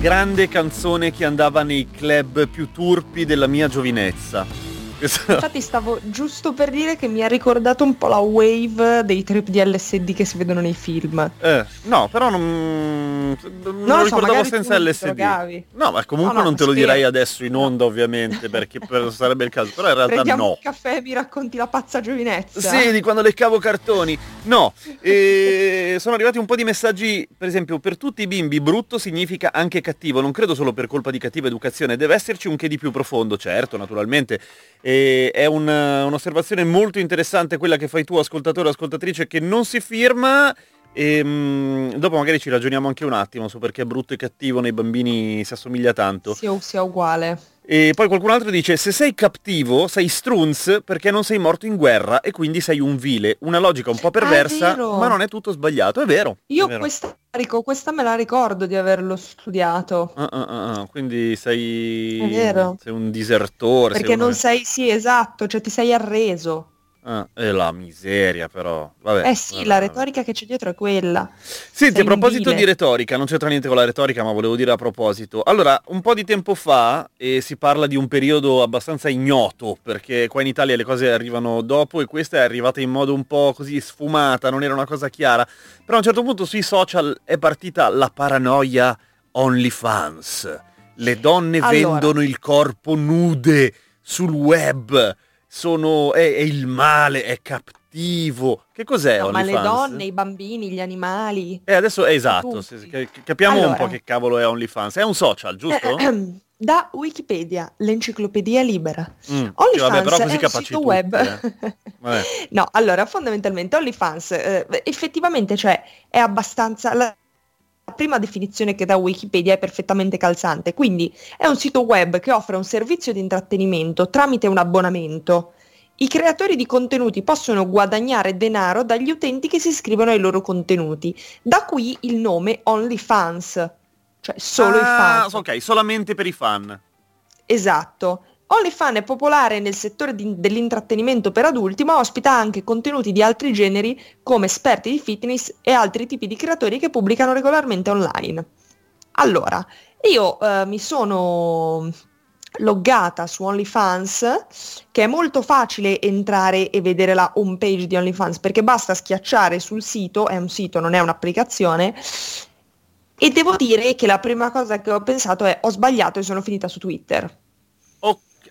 grande canzone che andava nei club più turpi della mia giovinezza. Infatti stavo giusto per dire che mi ha ricordato un po' la wave dei trip di L S D che si vedono nei film. Eh, no, però non, non no, lo ricordavo so, senza L S D. No, ma comunque no, no, non te lo spero. Direi adesso in onda, ovviamente, perché per, sarebbe il caso. Però in realtà prendiamo no. Un caffè e mi racconti la pazza giovinezza. Sì, di quando leccavo cartoni. No, e sono arrivati un po' di messaggi, per esempio, per tutti i bimbi brutto significa anche cattivo. Non credo solo per colpa di cattiva educazione, deve esserci un che di più profondo, certo, naturalmente. E è un, un'osservazione molto interessante quella che fai tu, ascoltatore o ascoltatrice, che non si firma, e mh, dopo magari ci ragioniamo anche un attimo su perché brutto e cattivo nei bambini si assomiglia tanto, sia, sia uguale. E poi qualcun altro dice: se sei cattivo sei strunz perché non sei morto in guerra e quindi sei un vile. Una logica un po' perversa, ah, ma non è tutto sbagliato, è vero. Io è vero. Questa, questa me la ricordo di averlo studiato. Ah, ah, ah, quindi sei, è vero. Sei un disertore. Perché sei non una... sei, sì esatto, cioè ti sei arreso. Ah, è la miseria però. Vabbè, eh sì, vabbè, la retorica vabbè. Che c'è dietro è quella. Senti, sei a proposito di retorica, non c'entra niente con la retorica, ma volevo dire a proposito. Allora, un po' di tempo fa, e si parla di un periodo abbastanza ignoto, perché qua in Italia le cose arrivano dopo e questa è arrivata in modo un po' così sfumata, non era una cosa chiara. Però a un certo punto sui social è partita la paranoia OnlyFans. Le donne allora. vendono il corpo nude sul web. Sono è, è il male, è cattivo. Che cos'è no, OnlyFans? Ma le donne, i bambini, gli animali. E eh, adesso è esatto, tutti. Capiamo allora. Un po' che cavolo è OnlyFans. È un social, giusto? Da Wikipedia, l'enciclopedia libera. Mm, OnlyFans cioè, è un sito tutti, web. Eh. No, allora fondamentalmente OnlyFans eh, effettivamente cioè è abbastanza la prima definizione che da Wikipedia è perfettamente calzante, quindi è un sito web che offre un servizio di intrattenimento tramite un abbonamento. I creatori di contenuti possono guadagnare denaro dagli utenti che si iscrivono ai loro contenuti, da qui il nome OnlyFans, cioè solo ah, i fan. Ok, solamente per i fan. Esatto. OnlyFans è popolare nel settore di, dell'intrattenimento per adulti, ma ospita anche contenuti di altri generi come esperti di fitness e altri tipi di creatori che pubblicano regolarmente online. Allora, io eh, mi sono loggata su OnlyFans, che è molto facile entrare e vedere la home page di OnlyFans, perché basta schiacciare sul sito, è un sito, non è un'applicazione, e devo dire che la prima cosa che ho pensato è: ho sbagliato e sono finita su Twitter.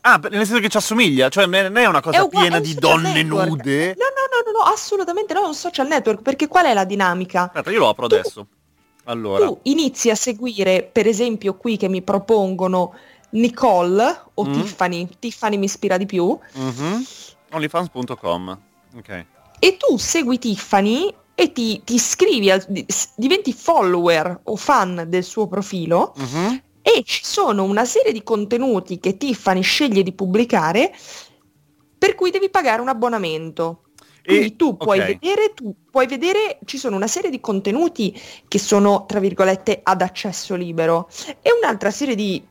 Ah, nel senso che ci assomiglia, cioè non è una cosa è uguale, piena di donne network. Nude. No, no, no, no, no, assolutamente no, è un social network, perché qual è la dinamica? Aspetta, io lo apro tu, adesso. Allora. Tu inizi a seguire, per esempio qui che mi propongono Nicole o mm. Tiffany, Tiffany mi ispira di più. Mm-hmm. OnlyFans punto com. Ok. E tu segui Tiffany e ti, ti iscrivi, al, diventi follower o fan del suo profilo. Mm-hmm. E ci sono una serie di contenuti che Tiffany sceglie di pubblicare per cui devi pagare un abbonamento. Quindi e, tu puoi okay. vedere, tu puoi vedere, ci sono una serie di contenuti che sono, tra virgolette, ad accesso libero e un'altra serie di,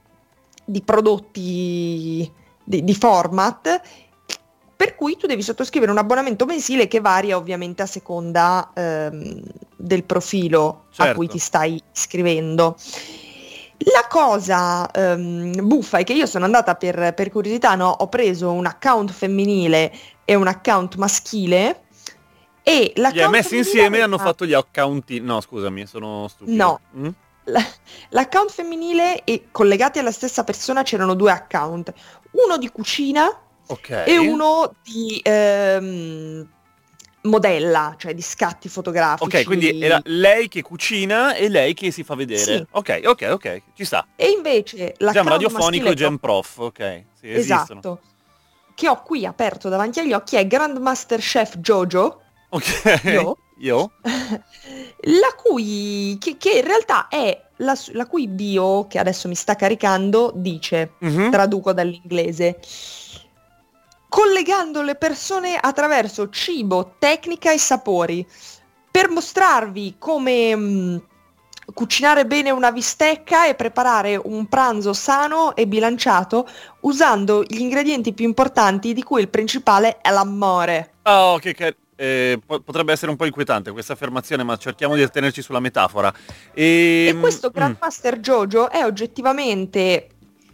di prodotti, di, di format, per cui tu devi sottoscrivere un abbonamento mensile che varia ovviamente a seconda ehm, del profilo certo. a cui ti stai iscrivendo. La cosa um, buffa è che io sono andata per, per curiosità, no? Ho preso un account femminile e un account maschile e l'account li hai messi insieme e hanno fatto gli account. No, scusami, sono stupido. No, mm? L'account femminile e collegati alla stessa persona c'erano due account, uno di cucina okay. e uno di ehm, modella, cioè di scatti fotografici. Ok, quindi era lei che cucina e lei che si fa vedere. Sì. Ok, ok, ok, ci sta. E invece la Gem radiofonico e Gem prof, ok, sì, esatto. Esistono. Che ho qui aperto davanti agli occhi è Grandmaster Chef Jojo. Ok. Io. Io. La cui che, che in realtà è la, la cui bio che adesso mi sta caricando dice, mm-hmm. traduco dall'inglese: collegando le persone attraverso cibo, tecnica e sapori, per mostrarvi come mh, cucinare bene una bistecca e preparare un pranzo sano e bilanciato usando gli ingredienti più importanti, di cui il principale è l'amore. Oh, che car- eh, po- potrebbe essere un po' inquietante questa affermazione, ma cerchiamo di attenerci sulla metafora. E, e questo Grandmaster mm. Jojo è oggettivamente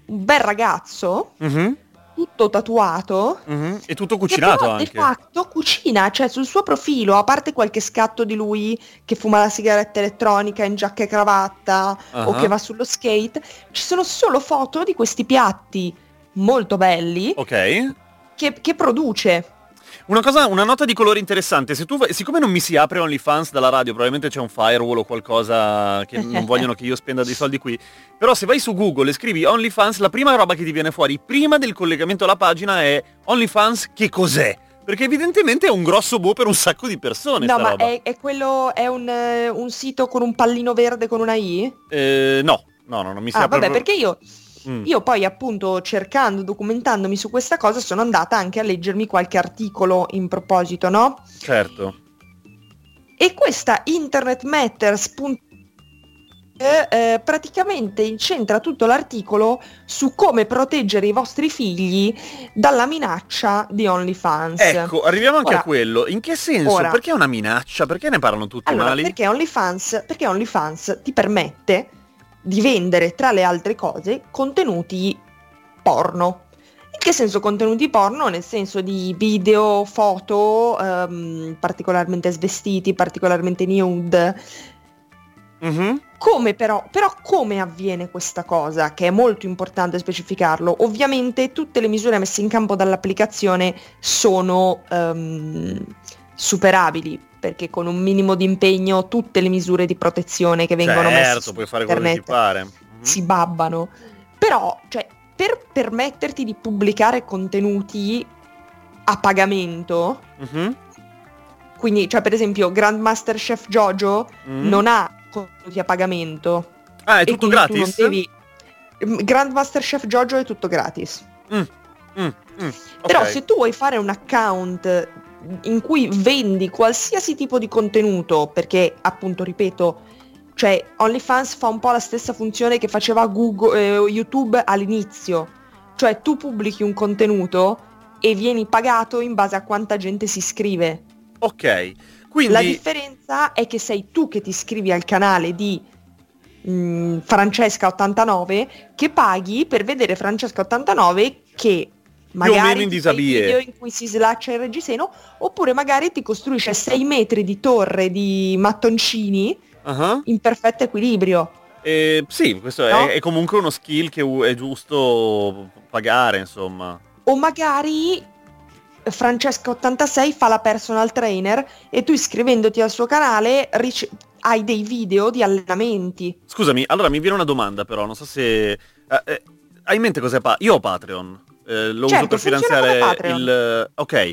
un bel ragazzo, mm-hmm. tutto tatuato, mm-hmm. e tutto cucinato anche. Di fatto cucina, cioè sul suo profilo, a parte qualche scatto di lui che fuma la sigaretta elettronica in giacca e cravatta, uh-huh. o che va sullo skate, ci sono solo foto di questi piatti molto belli, ok, che, che produce. Una cosa, una nota di colore interessante, se tu vai, siccome non mi si apre OnlyFans dalla radio, probabilmente c'è un firewall o qualcosa che non vogliono che io spenda dei soldi qui, però se vai su Google e scrivi OnlyFans, la prima roba che ti viene fuori, prima del collegamento alla pagina, è OnlyFans che cos'è? Perché evidentemente è un grosso boh per un sacco di persone. No, sta ma roba. È, è quello, è un, un sito con un pallino verde con una I? Eh, no, no, no, non mi si ah, apre. Vabbè, perché io... Mm. Io poi appunto cercando, documentandomi su questa cosa, sono andata anche a leggermi qualche articolo in proposito, no? Certo. E questa Internet Matters eh, eh, praticamente incentra tutto l'articolo su come proteggere i vostri figli dalla minaccia di OnlyFans. Ecco, arriviamo anche ora, a quello. In che senso? Ora, perché è una minaccia? Perché ne parlano tutti allora, mali? Perché OnlyFans, perché OnlyFans ti permette di vendere, tra le altre cose, contenuti porno. In che senso contenuti porno? Nel senso di video, foto, ehm, particolarmente svestiti, particolarmente nude. Mm-hmm. Come però, però come avviene questa cosa? Che è molto importante specificarlo. Ovviamente tutte le misure messe in campo dall'applicazione sono ehm, superabili, perché con un minimo di impegno tutte le misure di protezione che vengono certo, messe certo, puoi fare quello che ti pare. Mm-hmm. Si babbano. Però, cioè, per permetterti di pubblicare contenuti a pagamento, mm-hmm. quindi, cioè, per esempio, Grandmaster Chef Jojo mm-hmm. non ha contenuti a pagamento. Ah, è tutto gratis? Devi... Grandmaster Chef Jojo è tutto gratis. Mm. Mm. Mm. Però okay. Se tu vuoi fare un account in cui vendi qualsiasi tipo di contenuto, perché appunto ripeto, cioè OnlyFans fa un po' la stessa funzione che faceva Google, eh, YouTube all'inizio, cioè tu pubblichi un contenuto e vieni pagato in base a quanta gente si iscrive. Ok, quindi la differenza è che sei tu che ti iscrivi al canale di mh, Francesca ottantanove, che paghi per vedere Francesca ottantanove che magari in video in cui si slaccia il reggiseno, oppure magari ti costruisce sei metri di torre di mattoncini uh-huh. in perfetto equilibrio. Eh, sì, questo no? è, è comunque uno skill che è giusto pagare, insomma. O magari Francesca ottantasei fa la personal trainer e tu iscrivendoti al suo canale rice- hai dei video di allenamenti. Scusami, allora mi viene una domanda però, non so se... Eh, eh, hai in mente cos'è pa- Io ho Patreon. Eh, lo certo, uso per finanziare il... Ok,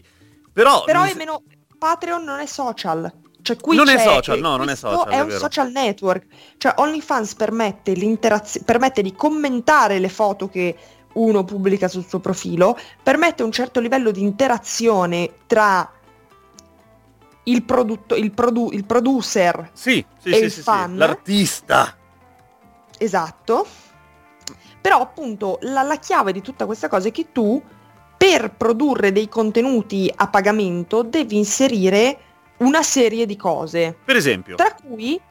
però... Però è meno... Patreon non è social. Cioè qui non c'è... è social, no, non è social. È, è un vero. Social network. Cioè OnlyFans permette l'interazione, permette di commentare le foto che uno pubblica sul suo profilo, permette un certo livello di interazione tra il prodotto, il, produ- il producer sì, sì, e sì, il sì, fan. Sì, l'artista. Esatto. Però appunto la, la chiave di tutta questa cosa è che tu per produrre dei contenuti a pagamento devi inserire una serie di cose. Per esempio? Tra cui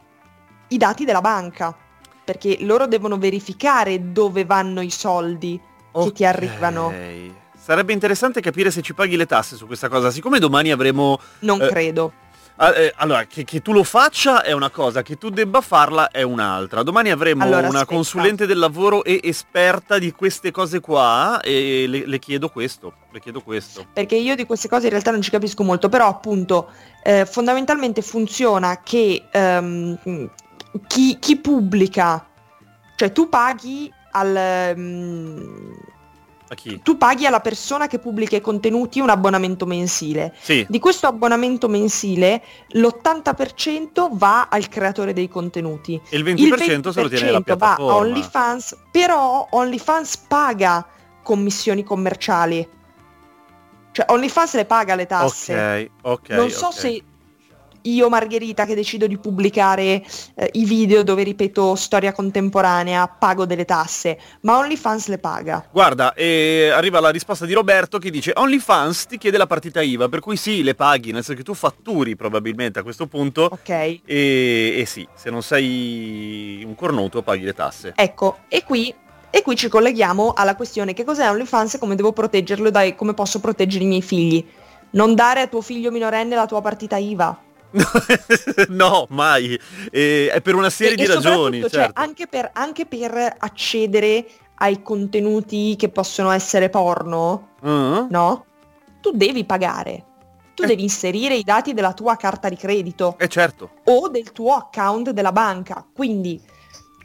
i dati della banca, perché loro devono verificare dove vanno i soldi okay. che ti arrivano. Sarebbe interessante capire se ci paghi le tasse su questa cosa, siccome domani avremo... Non eh... credo. Allora, che, che tu lo faccia è una cosa, che tu debba farla è un'altra. Domani avremo allora, una aspetta. consulente del lavoro e esperta di queste cose qua e le, le chiedo questo, le chiedo questo. Perché io di queste cose in realtà non ci capisco molto, però appunto eh, fondamentalmente funziona che um, chi, chi pubblica, cioè tu paghi al... Um, A chi? Tu paghi alla persona che pubblica i contenuti un abbonamento mensile. Sì. Di questo abbonamento mensile l'ottanta per cento va al creatore dei contenuti. E il venti per cento, il venti per cento se lo tiene la piattaforma. Va a OnlyFans, però OnlyFans paga commissioni commerciali. Cioè OnlyFans le paga le tasse. Ok, ok. Non so okay. se io Margherita che decido di pubblicare eh, i video dove ripeto storia contemporanea, pago delle tasse, ma OnlyFans le paga. Guarda, e arriva la risposta di Roberto che dice OnlyFans ti chiede la partita I V A, per cui sì, le paghi, nel senso che tu fatturi probabilmente a questo punto. Ok. E, e sì, se non sei un cornuto paghi le tasse. Ecco, e qui... E qui ci colleghiamo alla questione che cos'è OnlyFans e come devo proteggerlo, dai, come posso proteggere i miei figli. Non dare a tuo figlio minorenne la tua partita I V A. No, mai. Eh, è per una serie e, di e ragioni. Certo. Cioè, anche, per, anche per accedere ai contenuti che possono essere porno, uh-huh. no? Tu devi pagare. Tu eh. devi inserire i dati della tua carta di credito. Eh certo. O del tuo account della banca. Quindi...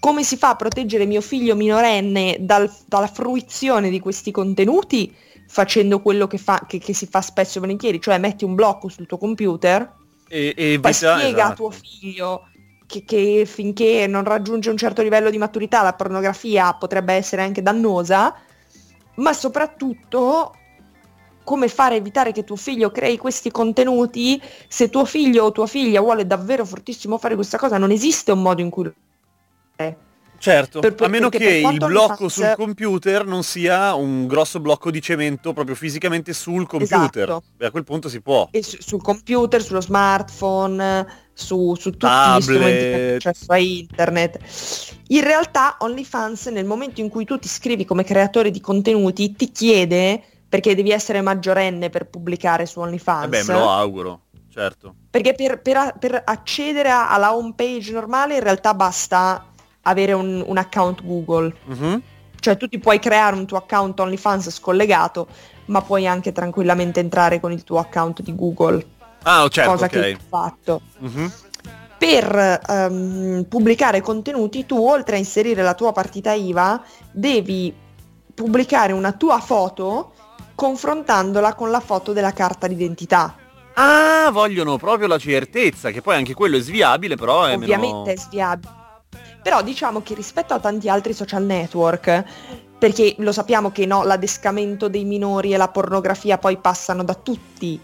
come si fa a proteggere mio figlio minorenne dal, dalla fruizione di questi contenuti? Facendo quello che, fa, che, che si fa spesso e volentieri, cioè metti un blocco sul tuo computer e, e poi vita, spiega esatto. a tuo figlio che, che finché non raggiunge un certo livello di maturità la pornografia potrebbe essere anche dannosa, ma soprattutto come fare a evitare che tuo figlio crei questi contenuti. Se tuo figlio o tua figlia vuole davvero fortissimo fare questa cosa, non esiste un modo in cui... Certo, per, per, a meno che il blocco sul computer non sia un grosso blocco di cemento proprio fisicamente sul computer. Esatto. Beh, a quel punto si può. E su, sul computer, sullo smartphone, su, su tutti Tablet. Gli strumenti che hanno accesso a internet. In realtà OnlyFans, nel momento in cui tu ti iscrivi come creatore di contenuti, ti chiede, perché devi essere maggiorenne per pubblicare su OnlyFans. Vabbè, me lo auguro. Certo. Perché per, per, per accedere alla home page normale in realtà basta avere un, un account Google. Uh-huh. Cioè tu ti puoi creare un tuo account OnlyFans scollegato, ma puoi anche tranquillamente entrare con il tuo account di Google. Ah, certo, cosa okay. che hai fatto. Uh-huh. Per um, pubblicare contenuti tu, oltre a inserire la tua partita I V A, devi pubblicare una tua foto confrontandola con la foto della carta d'identità. Ah, vogliono proprio la certezza, che poi anche quello è sviabile, però è ovviamente meno... è sviabile. Però diciamo che rispetto a tanti altri social network, perché lo sappiamo che no, l'adescamento dei minori e la pornografia poi passano da tutti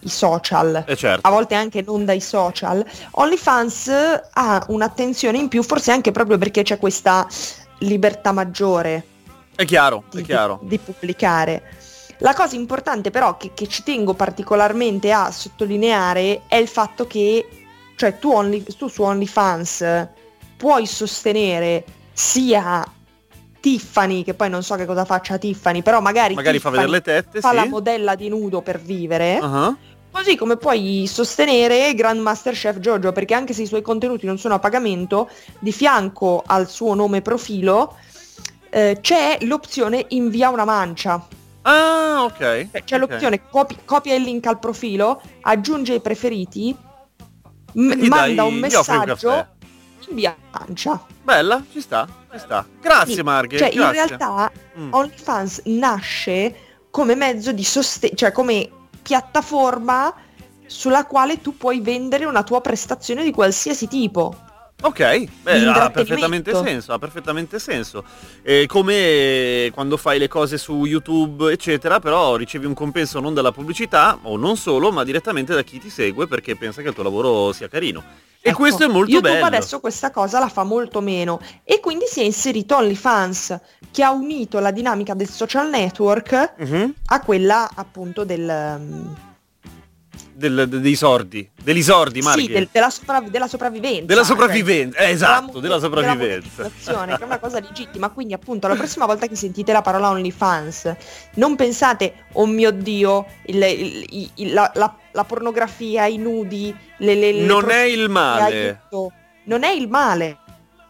i social, eh certo. a volte anche non dai social, OnlyFans ha un'attenzione in più, forse anche proprio perché c'è questa libertà maggiore. È chiaro, di, è chiaro. Di, di pubblicare. La cosa importante però che, che ci tengo particolarmente a sottolineare è il fatto che, cioè, tu, only, tu su OnlyFans puoi sostenere sia Tiffany, che poi non so che cosa faccia Tiffany, però magari, magari Tiffany fa vedere le tette, fa sì. la modella di nudo per vivere, uh-huh. così come puoi sostenere Grandmaster Chef Jojo, perché anche se i suoi contenuti non sono a pagamento, di fianco al suo nome profilo eh, c'è l'opzione invia una mancia. Ah, ok. C'è okay. l'opzione copi- copia il link al profilo, aggiunge i preferiti, m- manda dai, un messaggio, invia mancia. Bella, ci sta, ci sta. Grazie sì. Marghe. Cioè, grazie. In realtà mm. OnlyFans nasce come mezzo di sostegno, cioè come piattaforma sulla quale tu puoi vendere una tua prestazione di qualsiasi tipo. Ok, beh, ha perfettamente senso, ha perfettamente senso. Eh, come quando fai le cose su YouTube, eccetera, però ricevi un compenso non dalla pubblicità, o non solo, ma direttamente da chi ti segue perché pensa che il tuo lavoro sia carino. E ecco, questo è molto YouTube bello. YouTube adesso questa cosa la fa molto meno, e quindi si è inserito OnlyFans, che ha unito la dinamica del social network mm-hmm. a quella appunto del... Um... Del, dei sordi, degli sordi, Marghi. Sì, del, della, sopravvi- della sopravvivenza. Della sopravvivenza, cioè, eh, esatto, della, della sopravvivenza. Della che è una cosa legittima, quindi appunto la prossima volta che sentite la parola OnlyFans, non pensate, oh mio Dio, il, il, il, la, la, la pornografia, i nudi, le... le, le non è il male. Non è il male,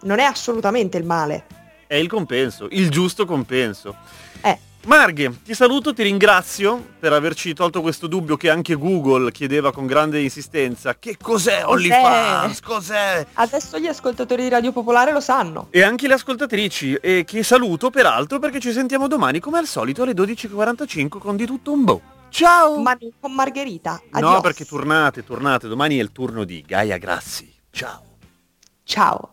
non è assolutamente il male. È il compenso, il giusto compenso. Eh. Marghe, ti saluto, ti ringrazio per averci tolto questo dubbio che anche Google chiedeva con grande insistenza. Che cos'è OnlyFans? Cos'è? Adesso gli ascoltatori di Radio Popolare lo sanno. E anche le ascoltatrici, eh, che saluto peraltro, perché ci sentiamo domani come al solito alle dodici e quarantacinque con Di Tutto Un Boh. Ciao! Ma con Margherita, adios. No, perché tornate, tornate, domani è il turno di Gaia Grassi. Ciao! Ciao!